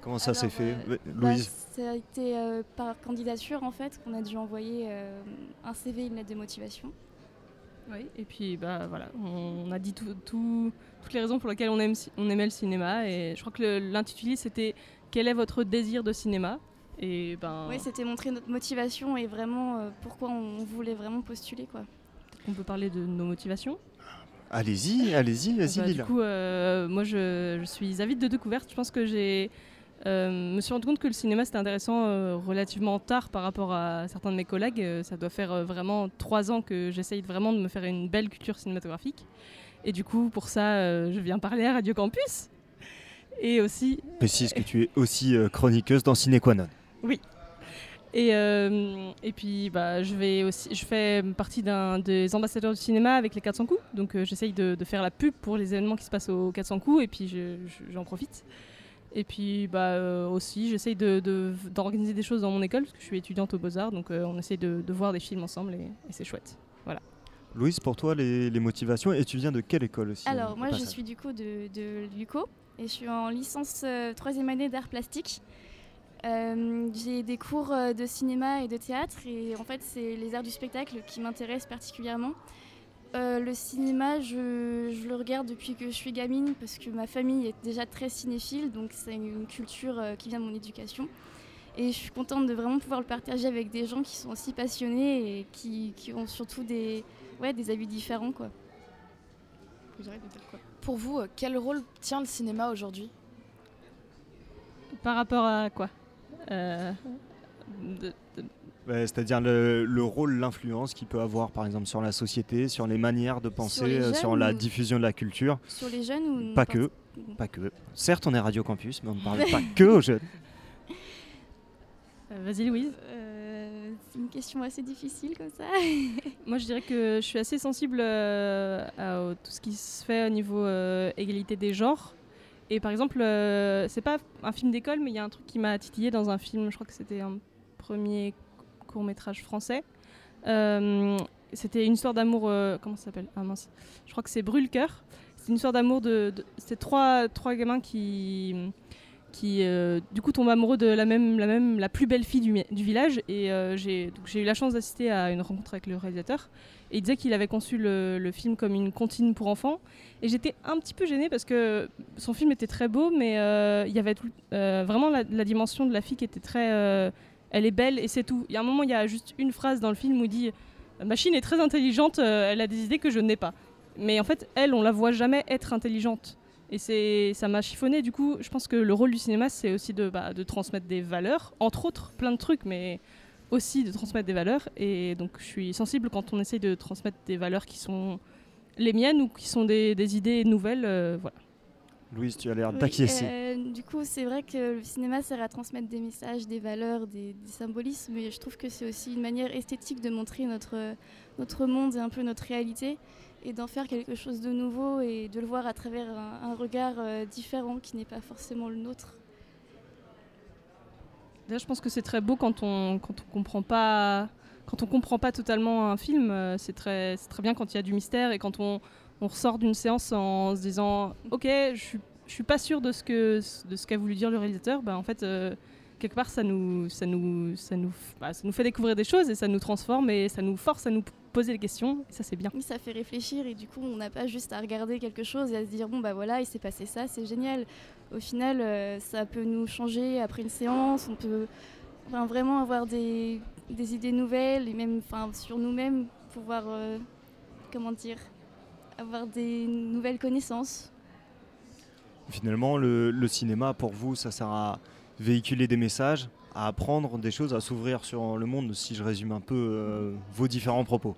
Comment ça s'est fait, Louise ? Ça a été par candidature en fait qu'on a dû envoyer un CV et une lettre de motivation. Oui, et puis voilà, on a dit toutes les raisons pour lesquelles on aimait le cinéma et je crois que l'intitulé c'était « Quel est votre désir de cinéma ?» et Oui, c'était montrer notre motivation et vraiment pourquoi on voulait vraiment postuler quoi. On peut parler de nos motivations ? Allez-y, Lila. Du coup, moi je suis avide de découverte, je pense que me suis rendu compte que le cinéma c'était intéressant relativement tard par rapport à certains de mes collègues. Ça doit faire vraiment 3 ans que j'essaye vraiment de me faire une belle culture cinématographique et du coup pour ça je viens parler à Radio Campus et aussi... Précise que tu es aussi chroniqueuse dans Cinéquanon. Oui. Et puis je fais partie des ambassadeurs du cinéma avec les 400 coups donc j'essaye de faire la pub pour les événements qui se passent aux 400 coups et puis j'en profite. Et puis aussi j'essaye d'organiser des choses dans mon école parce que je suis étudiante aux Beaux-Arts donc on essaye de voir des films ensemble et c'est chouette, voilà. Louise, pour toi les motivations, et tu viens de quelle école aussi ? Alors moi je suis du coup de l'UCO et je suis en licence 3e année d'art plastique. J'ai des cours de cinéma et de théâtre et en fait c'est les arts du spectacle qui m'intéressent particulièrement. Le cinéma, je le regarde depuis que je suis gamine parce que ma famille est déjà très cinéphile, donc c'est une culture qui vient de mon éducation. Et je suis contente de vraiment pouvoir le partager avec des gens qui sont aussi passionnés et qui ont surtout des avis différents, quoi. Pour vous, quel rôle tient le cinéma aujourd'hui ? Par rapport à quoi ? C'est-à-dire le rôle, l'influence qu'il peut avoir par exemple sur la société, sur les manières de penser, sur la diffusion de la culture. Sur les jeunes ou pas que. Certes, on est Radio Campus, mais on ne parle pas que aux jeunes. Vas-y Louise. C'est une question assez difficile comme ça. Moi, je dirais que je suis assez sensible à tout ce qui se fait au niveau égalité des genres. Et par exemple, c'est pas un film d'école, mais il y a un truc qui m'a titillé dans un film, je crois que c'était un premier court-métrage français. C'était une histoire d'amour... comment ça s'appelle ? Ah mince. Je crois que c'est Brûle-Cœur. C'est une histoire d'amour de... C'était trois gamins qui du coup, tombent amoureux de la plus belle fille du village. Et j'ai eu la chance d'assister à une rencontre avec le réalisateur. Et il disait qu'il avait conçu le film comme une comptine pour enfants. Et j'étais un petit peu gênée parce que son film était très beau, mais il y avait vraiment la dimension de la fille qui était très... elle est belle et c'est tout. Il y a un moment, il y a juste une phrase dans le film où il dit « Ma Chine est très intelligente, elle a des idées que je n'ai pas ». Mais en fait, elle, on la voit jamais être intelligente. Et ça m'a chiffonné. Du coup, je pense que le rôle du cinéma, c'est aussi de transmettre des valeurs, entre autres, plein de trucs, mais aussi de transmettre des valeurs. Et donc, je suis sensible quand on essaye de transmettre des valeurs qui sont les miennes ou qui sont des idées nouvelles. Voilà. Louise, tu as l'air d'acquiescer. Du coup, c'est vrai que le cinéma sert à transmettre des messages, des valeurs, des symbolismes. Mais je trouve que c'est aussi une manière esthétique de montrer notre monde et un peu notre réalité, et d'en faire quelque chose de nouveau et de le voir à travers un regard différent qui n'est pas forcément le nôtre. Là, je pense que c'est très beau quand on comprend pas totalement un film. C'est très bien quand il y a du mystère et quand on ressort d'une séance en se disant « Ok, je suis pas sûre de ce qu'a voulu dire le réalisateur. » En fait, quelque part, ça nous fait découvrir des choses et ça nous transforme et ça nous force à nous poser des questions. Et ça, c'est bien. Oui, ça fait réfléchir et du coup, on n'a pas juste à regarder quelque chose et à se dire « Bon, bah voilà, il s'est passé ça, c'est génial. » Au final, ça peut nous changer après une séance. On peut vraiment avoir des idées nouvelles et même sur nous-mêmes, pouvoir, avoir des nouvelles connaissances. Finalement, le cinéma, pour vous, ça sert à véhiculer des messages, à apprendre des choses, à s'ouvrir sur le monde, si je résume un peu vos différents propos.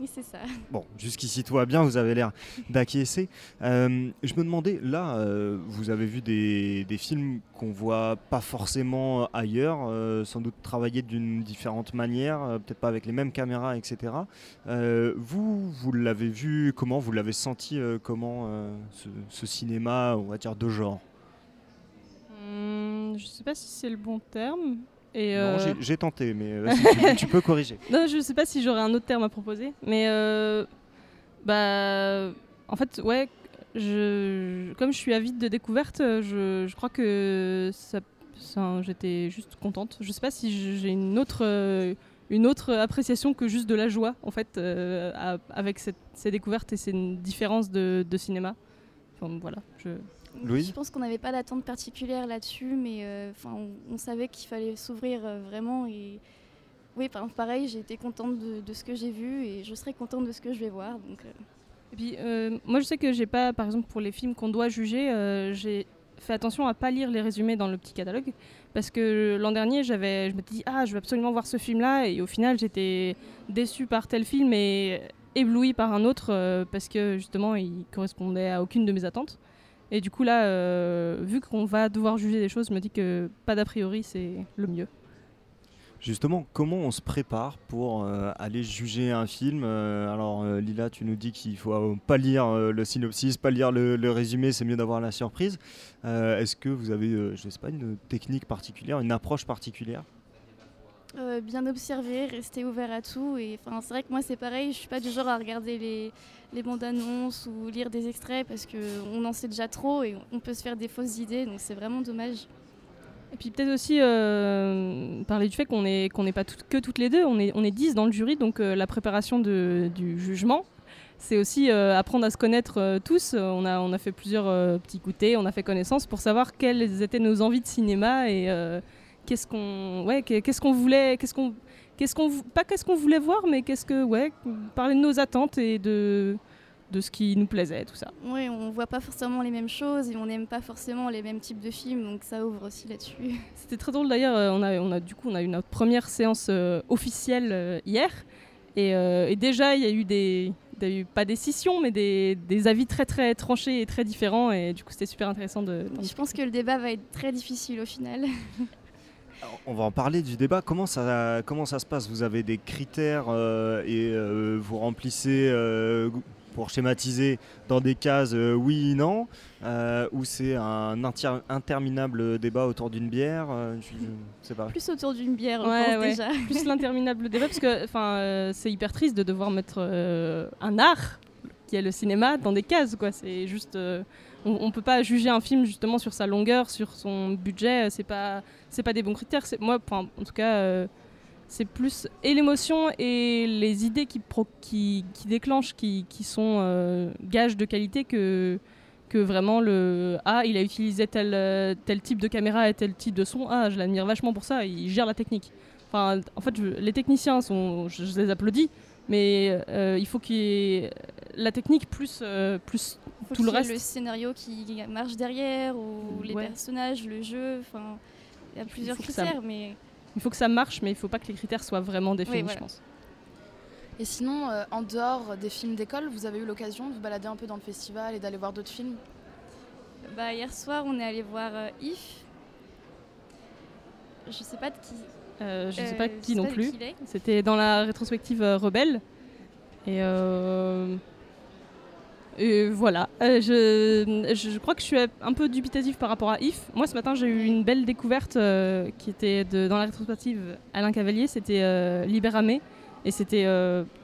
Oui, c'est ça. Bon, jusqu'ici, tout va bien, vous avez l'air d'acquiescer. Je me demandais, là, vous avez vu des films qu'on voit pas forcément ailleurs, sans doute travaillés d'une différente manière, peut-être pas avec les mêmes caméras, etc. Vous l'avez vu comment ? Vous l'avez senti comment, ce cinéma, on va dire, de genre ? Je sais pas si c'est le bon terme. Et non, j'ai tenté, mais tu peux corriger. Non, je sais pas si j'aurais un autre terme à proposer, mais en fait, ouais, comme je suis avide de découvertes, je crois que j'étais juste contente. Je sais pas si j'ai une autre appréciation que juste de la joie, en fait, avec ces découvertes et ces différences de cinéma. Enfin, voilà, Louis ? Je pense qu'on n'avait pas d'attente particulière là-dessus, mais on savait qu'il fallait s'ouvrir vraiment. Et oui, pareil, j'ai été contente de ce que j'ai vu et je serai contente de ce que je vais voir. Donc, Et puis, moi, je sais que j'ai pas, par exemple, pour les films qu'on doit juger, j'ai fait attention à pas lire les résumés dans le petit catalogue, parce que l'an dernier, je me dis, je veux absolument voir ce film-là, et au final, j'étais déçue par tel film et éblouie par un autre parce que justement, il correspondait à aucune de mes attentes. Et du coup, là, vu qu'on va devoir juger des choses, je me dis que pas d'a priori, c'est le mieux. Justement, comment on se prépare pour aller juger un film ? Alors, Lila, tu nous dis qu'il ne faut pas lire le synopsis, pas lire le résumé, c'est mieux d'avoir la surprise. Est-ce que vous avez, je ne sais pas, une technique particulière, une approche particulière ? Bien observer, rester ouvert à tout. Et c'est vrai que moi, c'est pareil, je ne suis pas du genre à regarder les bandes annonces ou lire des extraits parce qu'on en sait déjà trop et on peut se faire des fausses idées, donc c'est vraiment dommage. Et puis peut-être aussi parler du fait qu'on n'est pas toutes les deux, on est 10 dans le jury, donc la préparation du jugement, c'est aussi apprendre à se connaître tous. On a fait plusieurs petits goûters, on a fait connaissance pour savoir quelles étaient nos envies de cinéma et... Qu'est-ce qu'on voulait voir, mais parler de nos attentes et de ce qui nous plaisait, tout ça. Oui, on voit pas forcément les mêmes choses et on n'aime pas forcément les mêmes types de films, donc ça ouvre aussi là-dessus. C'était très drôle d'ailleurs, on a eu notre première séance officielle hier et déjà il y a eu pas des scissions, mais des avis très très tranchés et très différents, et du coup c'était super intéressant de... Je pense que le débat va être très difficile au final. Alors, on va en parler du débat. Comment ça se passe ? Vous avez des critères et vous remplissez, pour schématiser, dans des cases oui, non, ou c'est un interminable débat autour d'une bière, je sais pas. Plus autour d'une bière, on pense déjà. Plus l'interminable débat, parce que c'est hyper triste de devoir mettre un art, qui est le cinéma, dans des cases, quoi. C'est juste... On peut pas juger un film justement sur sa longueur, sur son budget, c'est pas des bons critères. C'est plus et l'émotion et les idées qui déclenchent, qui sont gages de qualité que que vraiment le ah il a utilisé tel type de caméra et tel type de son, ah je l'admire vachement pour ça, il gère la technique. Enfin, en fait, les techniciens sont, je les applaudis, mais il faut qu'il y ait la technique plus tout le reste. Le scénario qui marche derrière, ou les personnages, le jeu, enfin, il y a plusieurs critères. Mais il faut que ça marche, mais il ne faut pas que les critères soient vraiment définis, je pense. Et sinon, en dehors des films d'école, vous avez eu l'occasion de vous balader un peu dans le festival et d'aller voir d'autres films ? Bah, hier soir, on est allé voir If. Je ne sais pas de qui... Je ne sais pas non plus. C'était dans la rétrospective Rebelle. Et voilà. Je crois que je suis un peu dubitative par rapport à If. Moi, ce matin, j'ai eu une belle découverte qui était dans la rétrospective Alain Cavalier. C'était Libéramé. Et c'était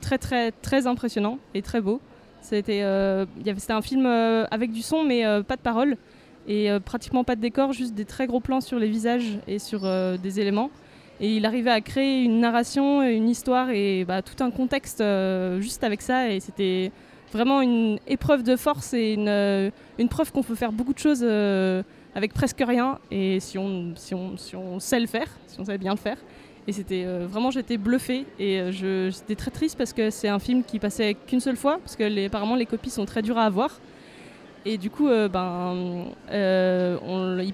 très, très, très impressionnant et très beau. C'était un film avec du son, mais pas de paroles. Et pratiquement pas de décor, juste des très gros plans sur les visages et sur des éléments. Et il arrivait à créer une narration, une histoire et tout un contexte juste avec ça. Et c'était vraiment une épreuve de force et une preuve qu'on peut faire beaucoup de choses avec presque rien. Et si on sait le faire, si on sait bien le faire. Et c'était vraiment, j'étais bluffée. Et j'étais très triste parce que c'est un film qui passait qu'une seule fois. Parce que apparemment, les copies sont très dures à avoir. Et du coup, il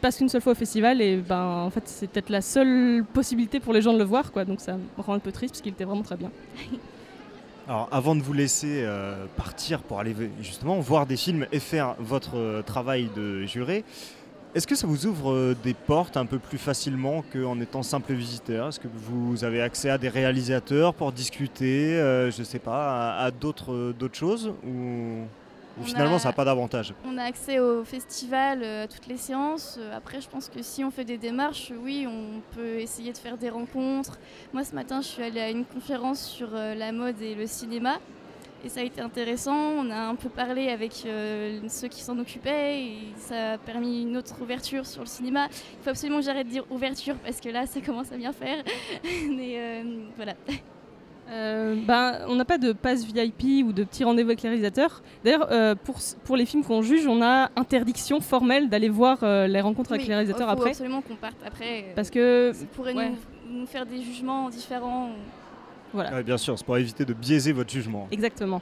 passe qu'une seule fois au festival et en fait, c'est peut-être la seule possibilité pour les gens de le voir, quoi. Donc ça me rend un peu triste parce qu'il était vraiment très bien. Alors, avant de vous laisser partir pour aller justement voir des films et faire votre travail de juré, est-ce que ça vous ouvre des portes un peu plus facilement qu'en étant simple visiteur ? Est-ce que vous avez accès à des réalisateurs pour discuter, je ne sais pas, à d'autres choses ou... Finalement, ça n'a pas d'avantage. On a accès au festival, à toutes les séances. Après, je pense que si on fait des démarches, oui, on peut essayer de faire des rencontres. Moi, ce matin, je suis allée à une conférence sur la mode et le cinéma. Et ça a été intéressant. On a un peu parlé avec ceux qui s'en occupaient. Et ça a permis une autre ouverture sur le cinéma. Il faut absolument que j'arrête de dire ouverture parce que là, ça commence à bien faire. Mais voilà. On n'a pas de pass VIP ou de petit rendez-vous avec les réalisateurs. D'ailleurs, pour les films qu'on juge, on a interdiction formelle d'aller voir les rencontres avec les réalisateurs après. Oui, absolument qu'on parte après. Parce que ça pourrait nous faire des jugements différents. Voilà. Ouais, bien sûr, c'est pour éviter de biaiser votre jugement. Exactement.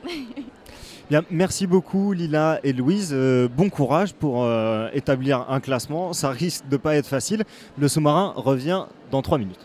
Bien, merci beaucoup Lila et Louise. Bon courage pour établir un classement. Ça risque de pas être facile. Le sous-marin revient dans 3 minutes.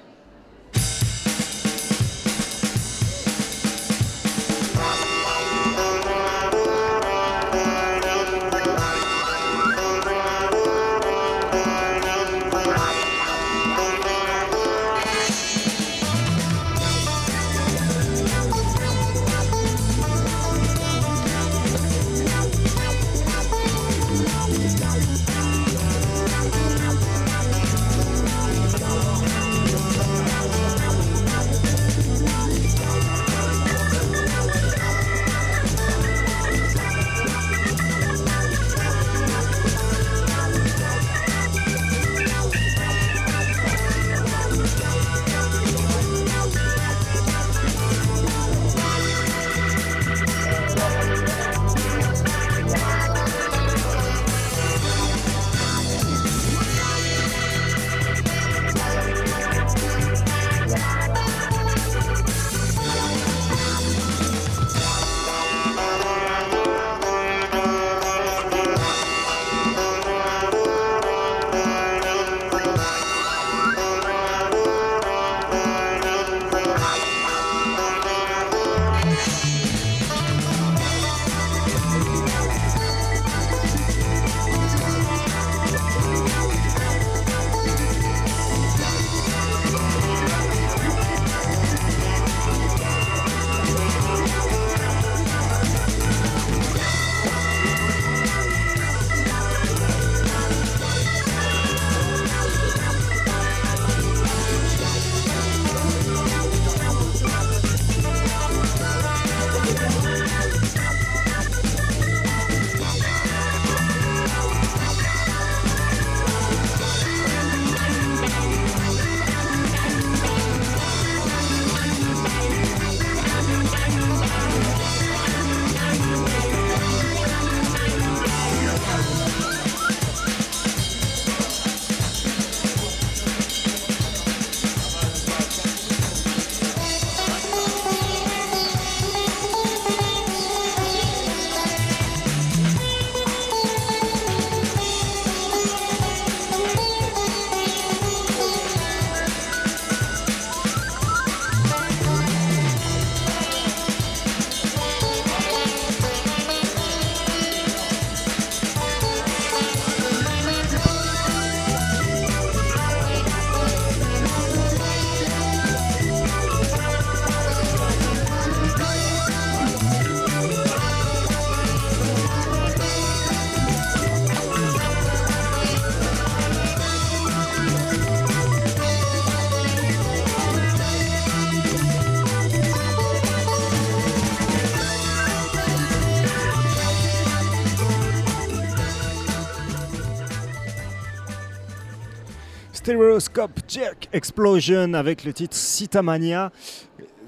Stereoscope Jack Explosion avec le titre Citamania.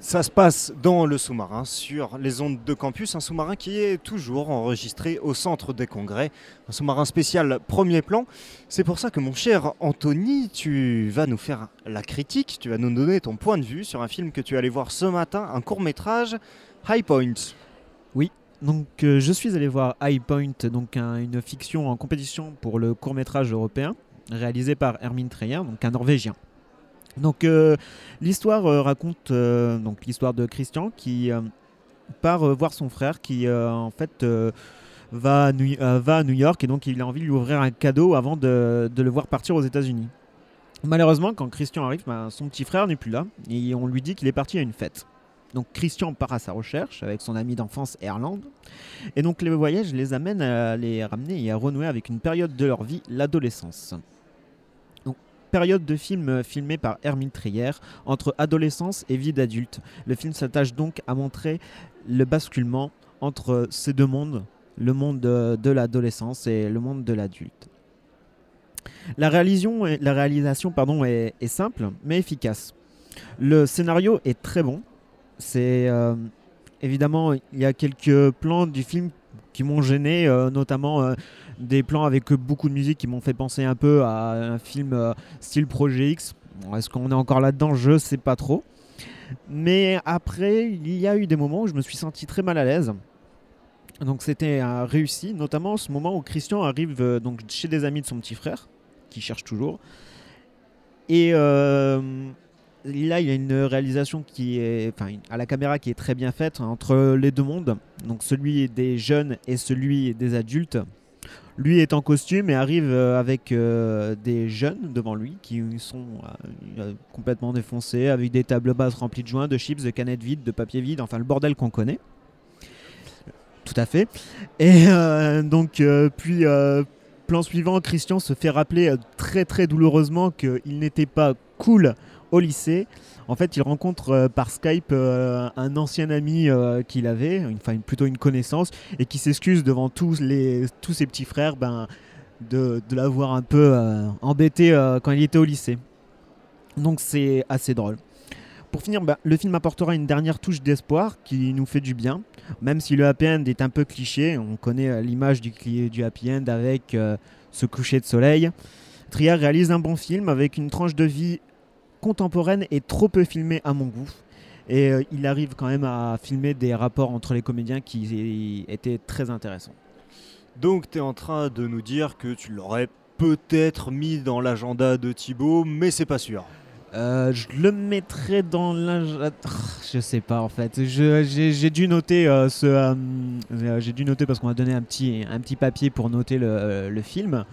Ça se passe dans le sous-marin, sur les ondes de campus, un sous-marin qui est toujours enregistré au centre des congrès, un sous-marin spécial Premier Plan. C'est pour ça que mon cher Anthony, tu vas nous faire la critique, tu vas nous donner ton point de vue sur un film que tu allais voir ce matin, un court-métrage, High Point. Oui, donc je suis allé voir High Point, donc une fiction en compétition pour le court-métrage européen, réalisé par Hermine Treyer, donc un Norvégien. Donc l'histoire raconte donc l'histoire de Christian qui part voir son frère qui en fait va à New York et donc il a envie de lui ouvrir un cadeau avant de le voir partir aux États-Unis. Malheureusement, quand Christian arrive, son petit frère n'est plus là et on lui dit qu'il est parti à une fête. Donc Christian part à sa recherche avec son ami d'enfance Erland et donc les voyages les amènent à les ramener et à renouer avec une période de leur vie, l'adolescence. Période de film filmé par Hermine Treyer entre adolescence et vie d'adulte. Le film s'attache donc à montrer le basculement entre ces deux mondes, le monde de l'adolescence et le monde de l'adulte. La réalisation est simple mais efficace. Le scénario est très bon. C'est évidemment, il y a quelques plans du film qui m'ont gêné, notamment des plans avec beaucoup de musique qui m'ont fait penser un peu à un film style Projet X. Bon, est-ce qu'on est encore là-dedans ? Je sais pas trop. Mais après, il y a eu des moments où je me suis senti très mal à l'aise. Donc c'était réussi, notamment ce moment où Christian arrive donc chez des amis de son petit frère, qu'il cherche toujours. Et là, il y a une réalisation qui est, à la caméra qui est très bien faite entre les deux mondes, donc celui des jeunes et celui des adultes. Lui est en costume et arrive avec des jeunes devant lui qui sont complètement défoncés, avec des tables basses remplies de joints, de chips, de canettes vides, de papier vide, enfin le bordel qu'on connaît. Tout à fait. Et puis, plan suivant, Christian se fait rappeler très très douloureusement qu'il n'était pas cool au lycée. En fait, il rencontre par Skype un ancien ami qu'il avait, plutôt une connaissance, et qui s'excuse devant tous ses petits frères de l'avoir un peu embêté quand il était au lycée. Donc c'est assez drôle. Pour finir, le film apportera une dernière touche d'espoir qui nous fait du bien, même si le happy end est un peu cliché. On connaît l'image du happy end avec ce coucher de soleil. Trier réalise un bon film avec une tranche de vie contemporaine et trop peu filmée à mon goût, et il arrive quand même à filmer des rapports entre les comédiens qui étaient très intéressants. Donc tu es en train de nous dire que tu l'aurais peut-être mis dans l'agenda de Thibault, mais c'est pas sûr. Je le mettrais dans l'agenda, je sais pas en fait. J'ai dû noter j'ai dû noter parce qu'on m'a donné un petit papier pour noter le film.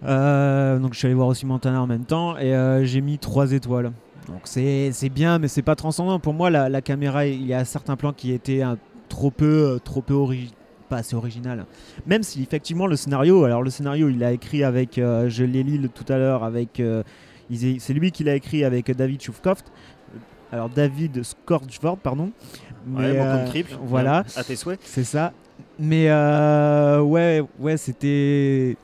Donc je suis allé voir aussi Montanha en même temps et j'ai mis 3 étoiles. Donc c'est bien mais c'est pas transcendant. Pour moi la caméra, il y a certains plans qui étaient pas assez original. Même si effectivement le scénario il l'a écrit avec je l'ai lu tout à l'heure avec c'est lui qui l'a écrit avec David Schofkopf. Alors David Scorchford pardon. Mais, ouais, mon compte triple. Voilà. À tes souhaits. C'est ça. Mais ouais, c'était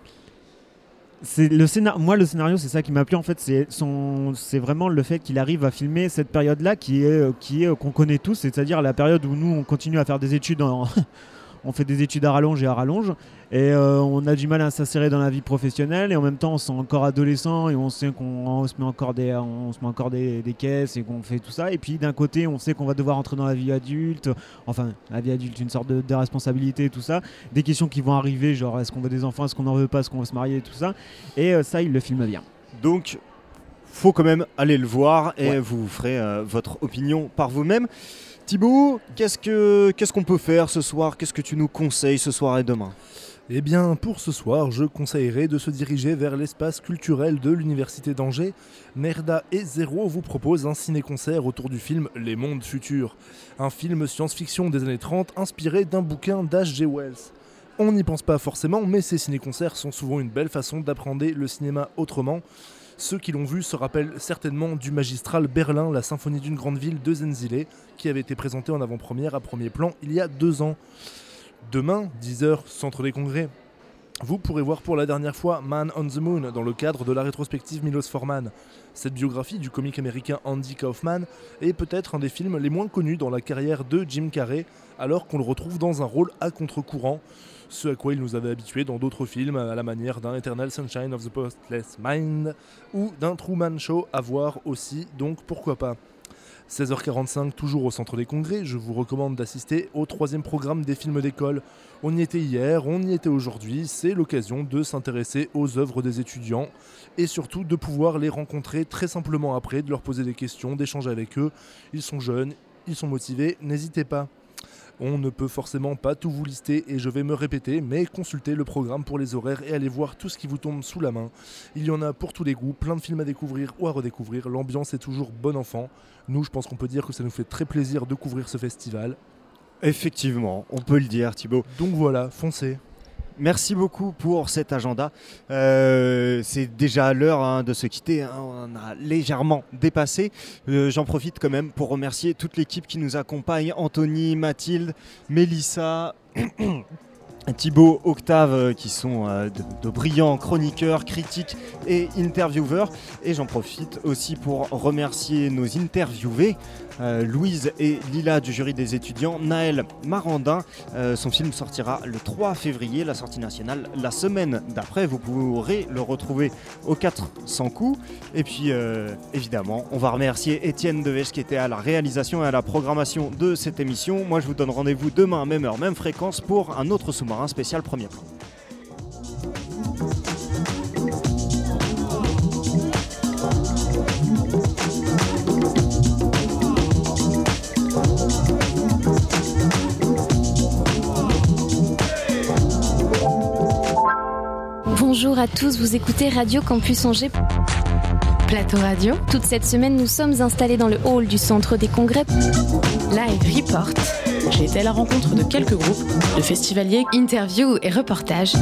le scénario, c'est ça qui m'a plu en fait, c'est vraiment le fait qu'il arrive à filmer cette période là qu'on connaît tous, c'est-à-dire la période où nous on continue à faire des études on fait des études à rallonge et on a du mal à s'insérer dans la vie professionnelle et en même temps on se sent encore adolescent et on sait qu'on se met encore des caisses et qu'on fait tout ça, et puis d'un côté on sait qu'on va devoir entrer dans la vie adulte, une sorte de responsabilité, tout ça, des questions qui vont arriver, genre est-ce qu'on veut des enfants, est-ce qu'on n'en veut pas, est-ce qu'on veut se marier, tout ça, et ça il le filme bien. Donc faut quand même aller le voir et vous ferez votre opinion par vous-même. Thibault, qu'est-ce qu'on peut faire ce soir ? Qu'est-ce que tu nous conseilles ce soir et demain ? Eh bien, pour ce soir, je conseillerais de se diriger vers l'espace culturel de l'Université d'Angers. Nerda et Zéro vous propose un ciné-concert autour du film Les Mondes Futurs, un film science-fiction des années 30 inspiré d'un bouquin d'H.G. Wells. On n'y pense pas forcément, mais ces ciné-concerts sont souvent une belle façon d'appréhender le cinéma autrement. Ceux qui l'ont vu se rappellent certainement du magistral Berlin, la symphonie d'une grande ville de Zenzile, qui avait été présentée en avant-première à Premier Plan il y a 2 ans. Demain, 10h, centre des congrès. Vous pourrez voir pour la dernière fois Man on the Moon dans le cadre de la rétrospective Milos Forman. Cette biographie du comique américain Andy Kaufman est peut-être un des films les moins connus dans la carrière de Jim Carrey, alors qu'on le retrouve dans un rôle à contre-courant, ce à quoi il nous avait habitués dans d'autres films à la manière d'un Eternal Sunshine of the Spotless Mind ou d'un Truman Show, à voir aussi, donc pourquoi pas. 16h45, toujours au Centre des Congrès, je vous recommande d'assister au 3e programme des films d'école. On y était hier, on y était aujourd'hui, c'est l'occasion de s'intéresser aux œuvres des étudiants et surtout de pouvoir les rencontrer très simplement après, de leur poser des questions, d'échanger avec eux. Ils sont jeunes, ils sont motivés, n'hésitez pas. On ne peut forcément pas tout vous lister et je vais me répéter, mais consultez le programme pour les horaires et allez voir tout ce qui vous tombe sous la main. Il y en a pour tous les goûts, plein de films à découvrir ou à redécouvrir, l'ambiance est toujours bon enfant. Nous, je pense qu'on peut dire que ça nous fait très plaisir de couvrir ce festival. Effectivement, on peut le dire, Thibault. Donc voilà, foncez. Merci beaucoup pour cet agenda. C'est déjà l'heure de se quitter. On a légèrement dépassé. J'en profite quand même pour remercier toute l'équipe qui nous accompagne. Anthony, Mathilde, Mélissa, Thibault, Octave, qui sont de brillants chroniqueurs, critiques et intervieweurs. Et j'en profite aussi pour remercier nos interviewés. Louise et Lila du jury des étudiants, Naël Marandin, son film sortira le 3 février, la sortie nationale la semaine d'après, vous pourrez le retrouver aux 400 coups et puis évidemment on va remercier Étienne Deveche qui était à la réalisation et à la programmation de cette émission. Moi je vous donne rendez-vous demain, même heure, même fréquence pour un autre sous-marin spécial Premier Plan. Bonjour à tous, vous écoutez Radio Campus Angers. Plateau radio. Toute cette semaine, nous sommes installés dans le hall du Centre des Congrès. Live Report. J'ai été à la rencontre de quelques groupes, de festivaliers, interviews et reportages.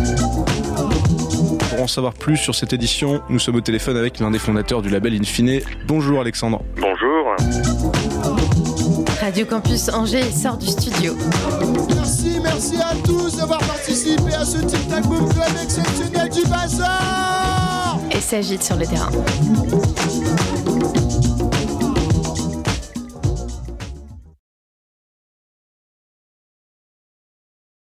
Pour en savoir plus sur cette édition, nous sommes au téléphone avec l'un des fondateurs du label Infiné. Bonjour Alexandre. Bonjour. Radio Campus Angers sort du studio. Merci à tous d'avoir participé à ce Tic Tac Boom Club exceptionnel du bassin. Et s'agite sur le terrain.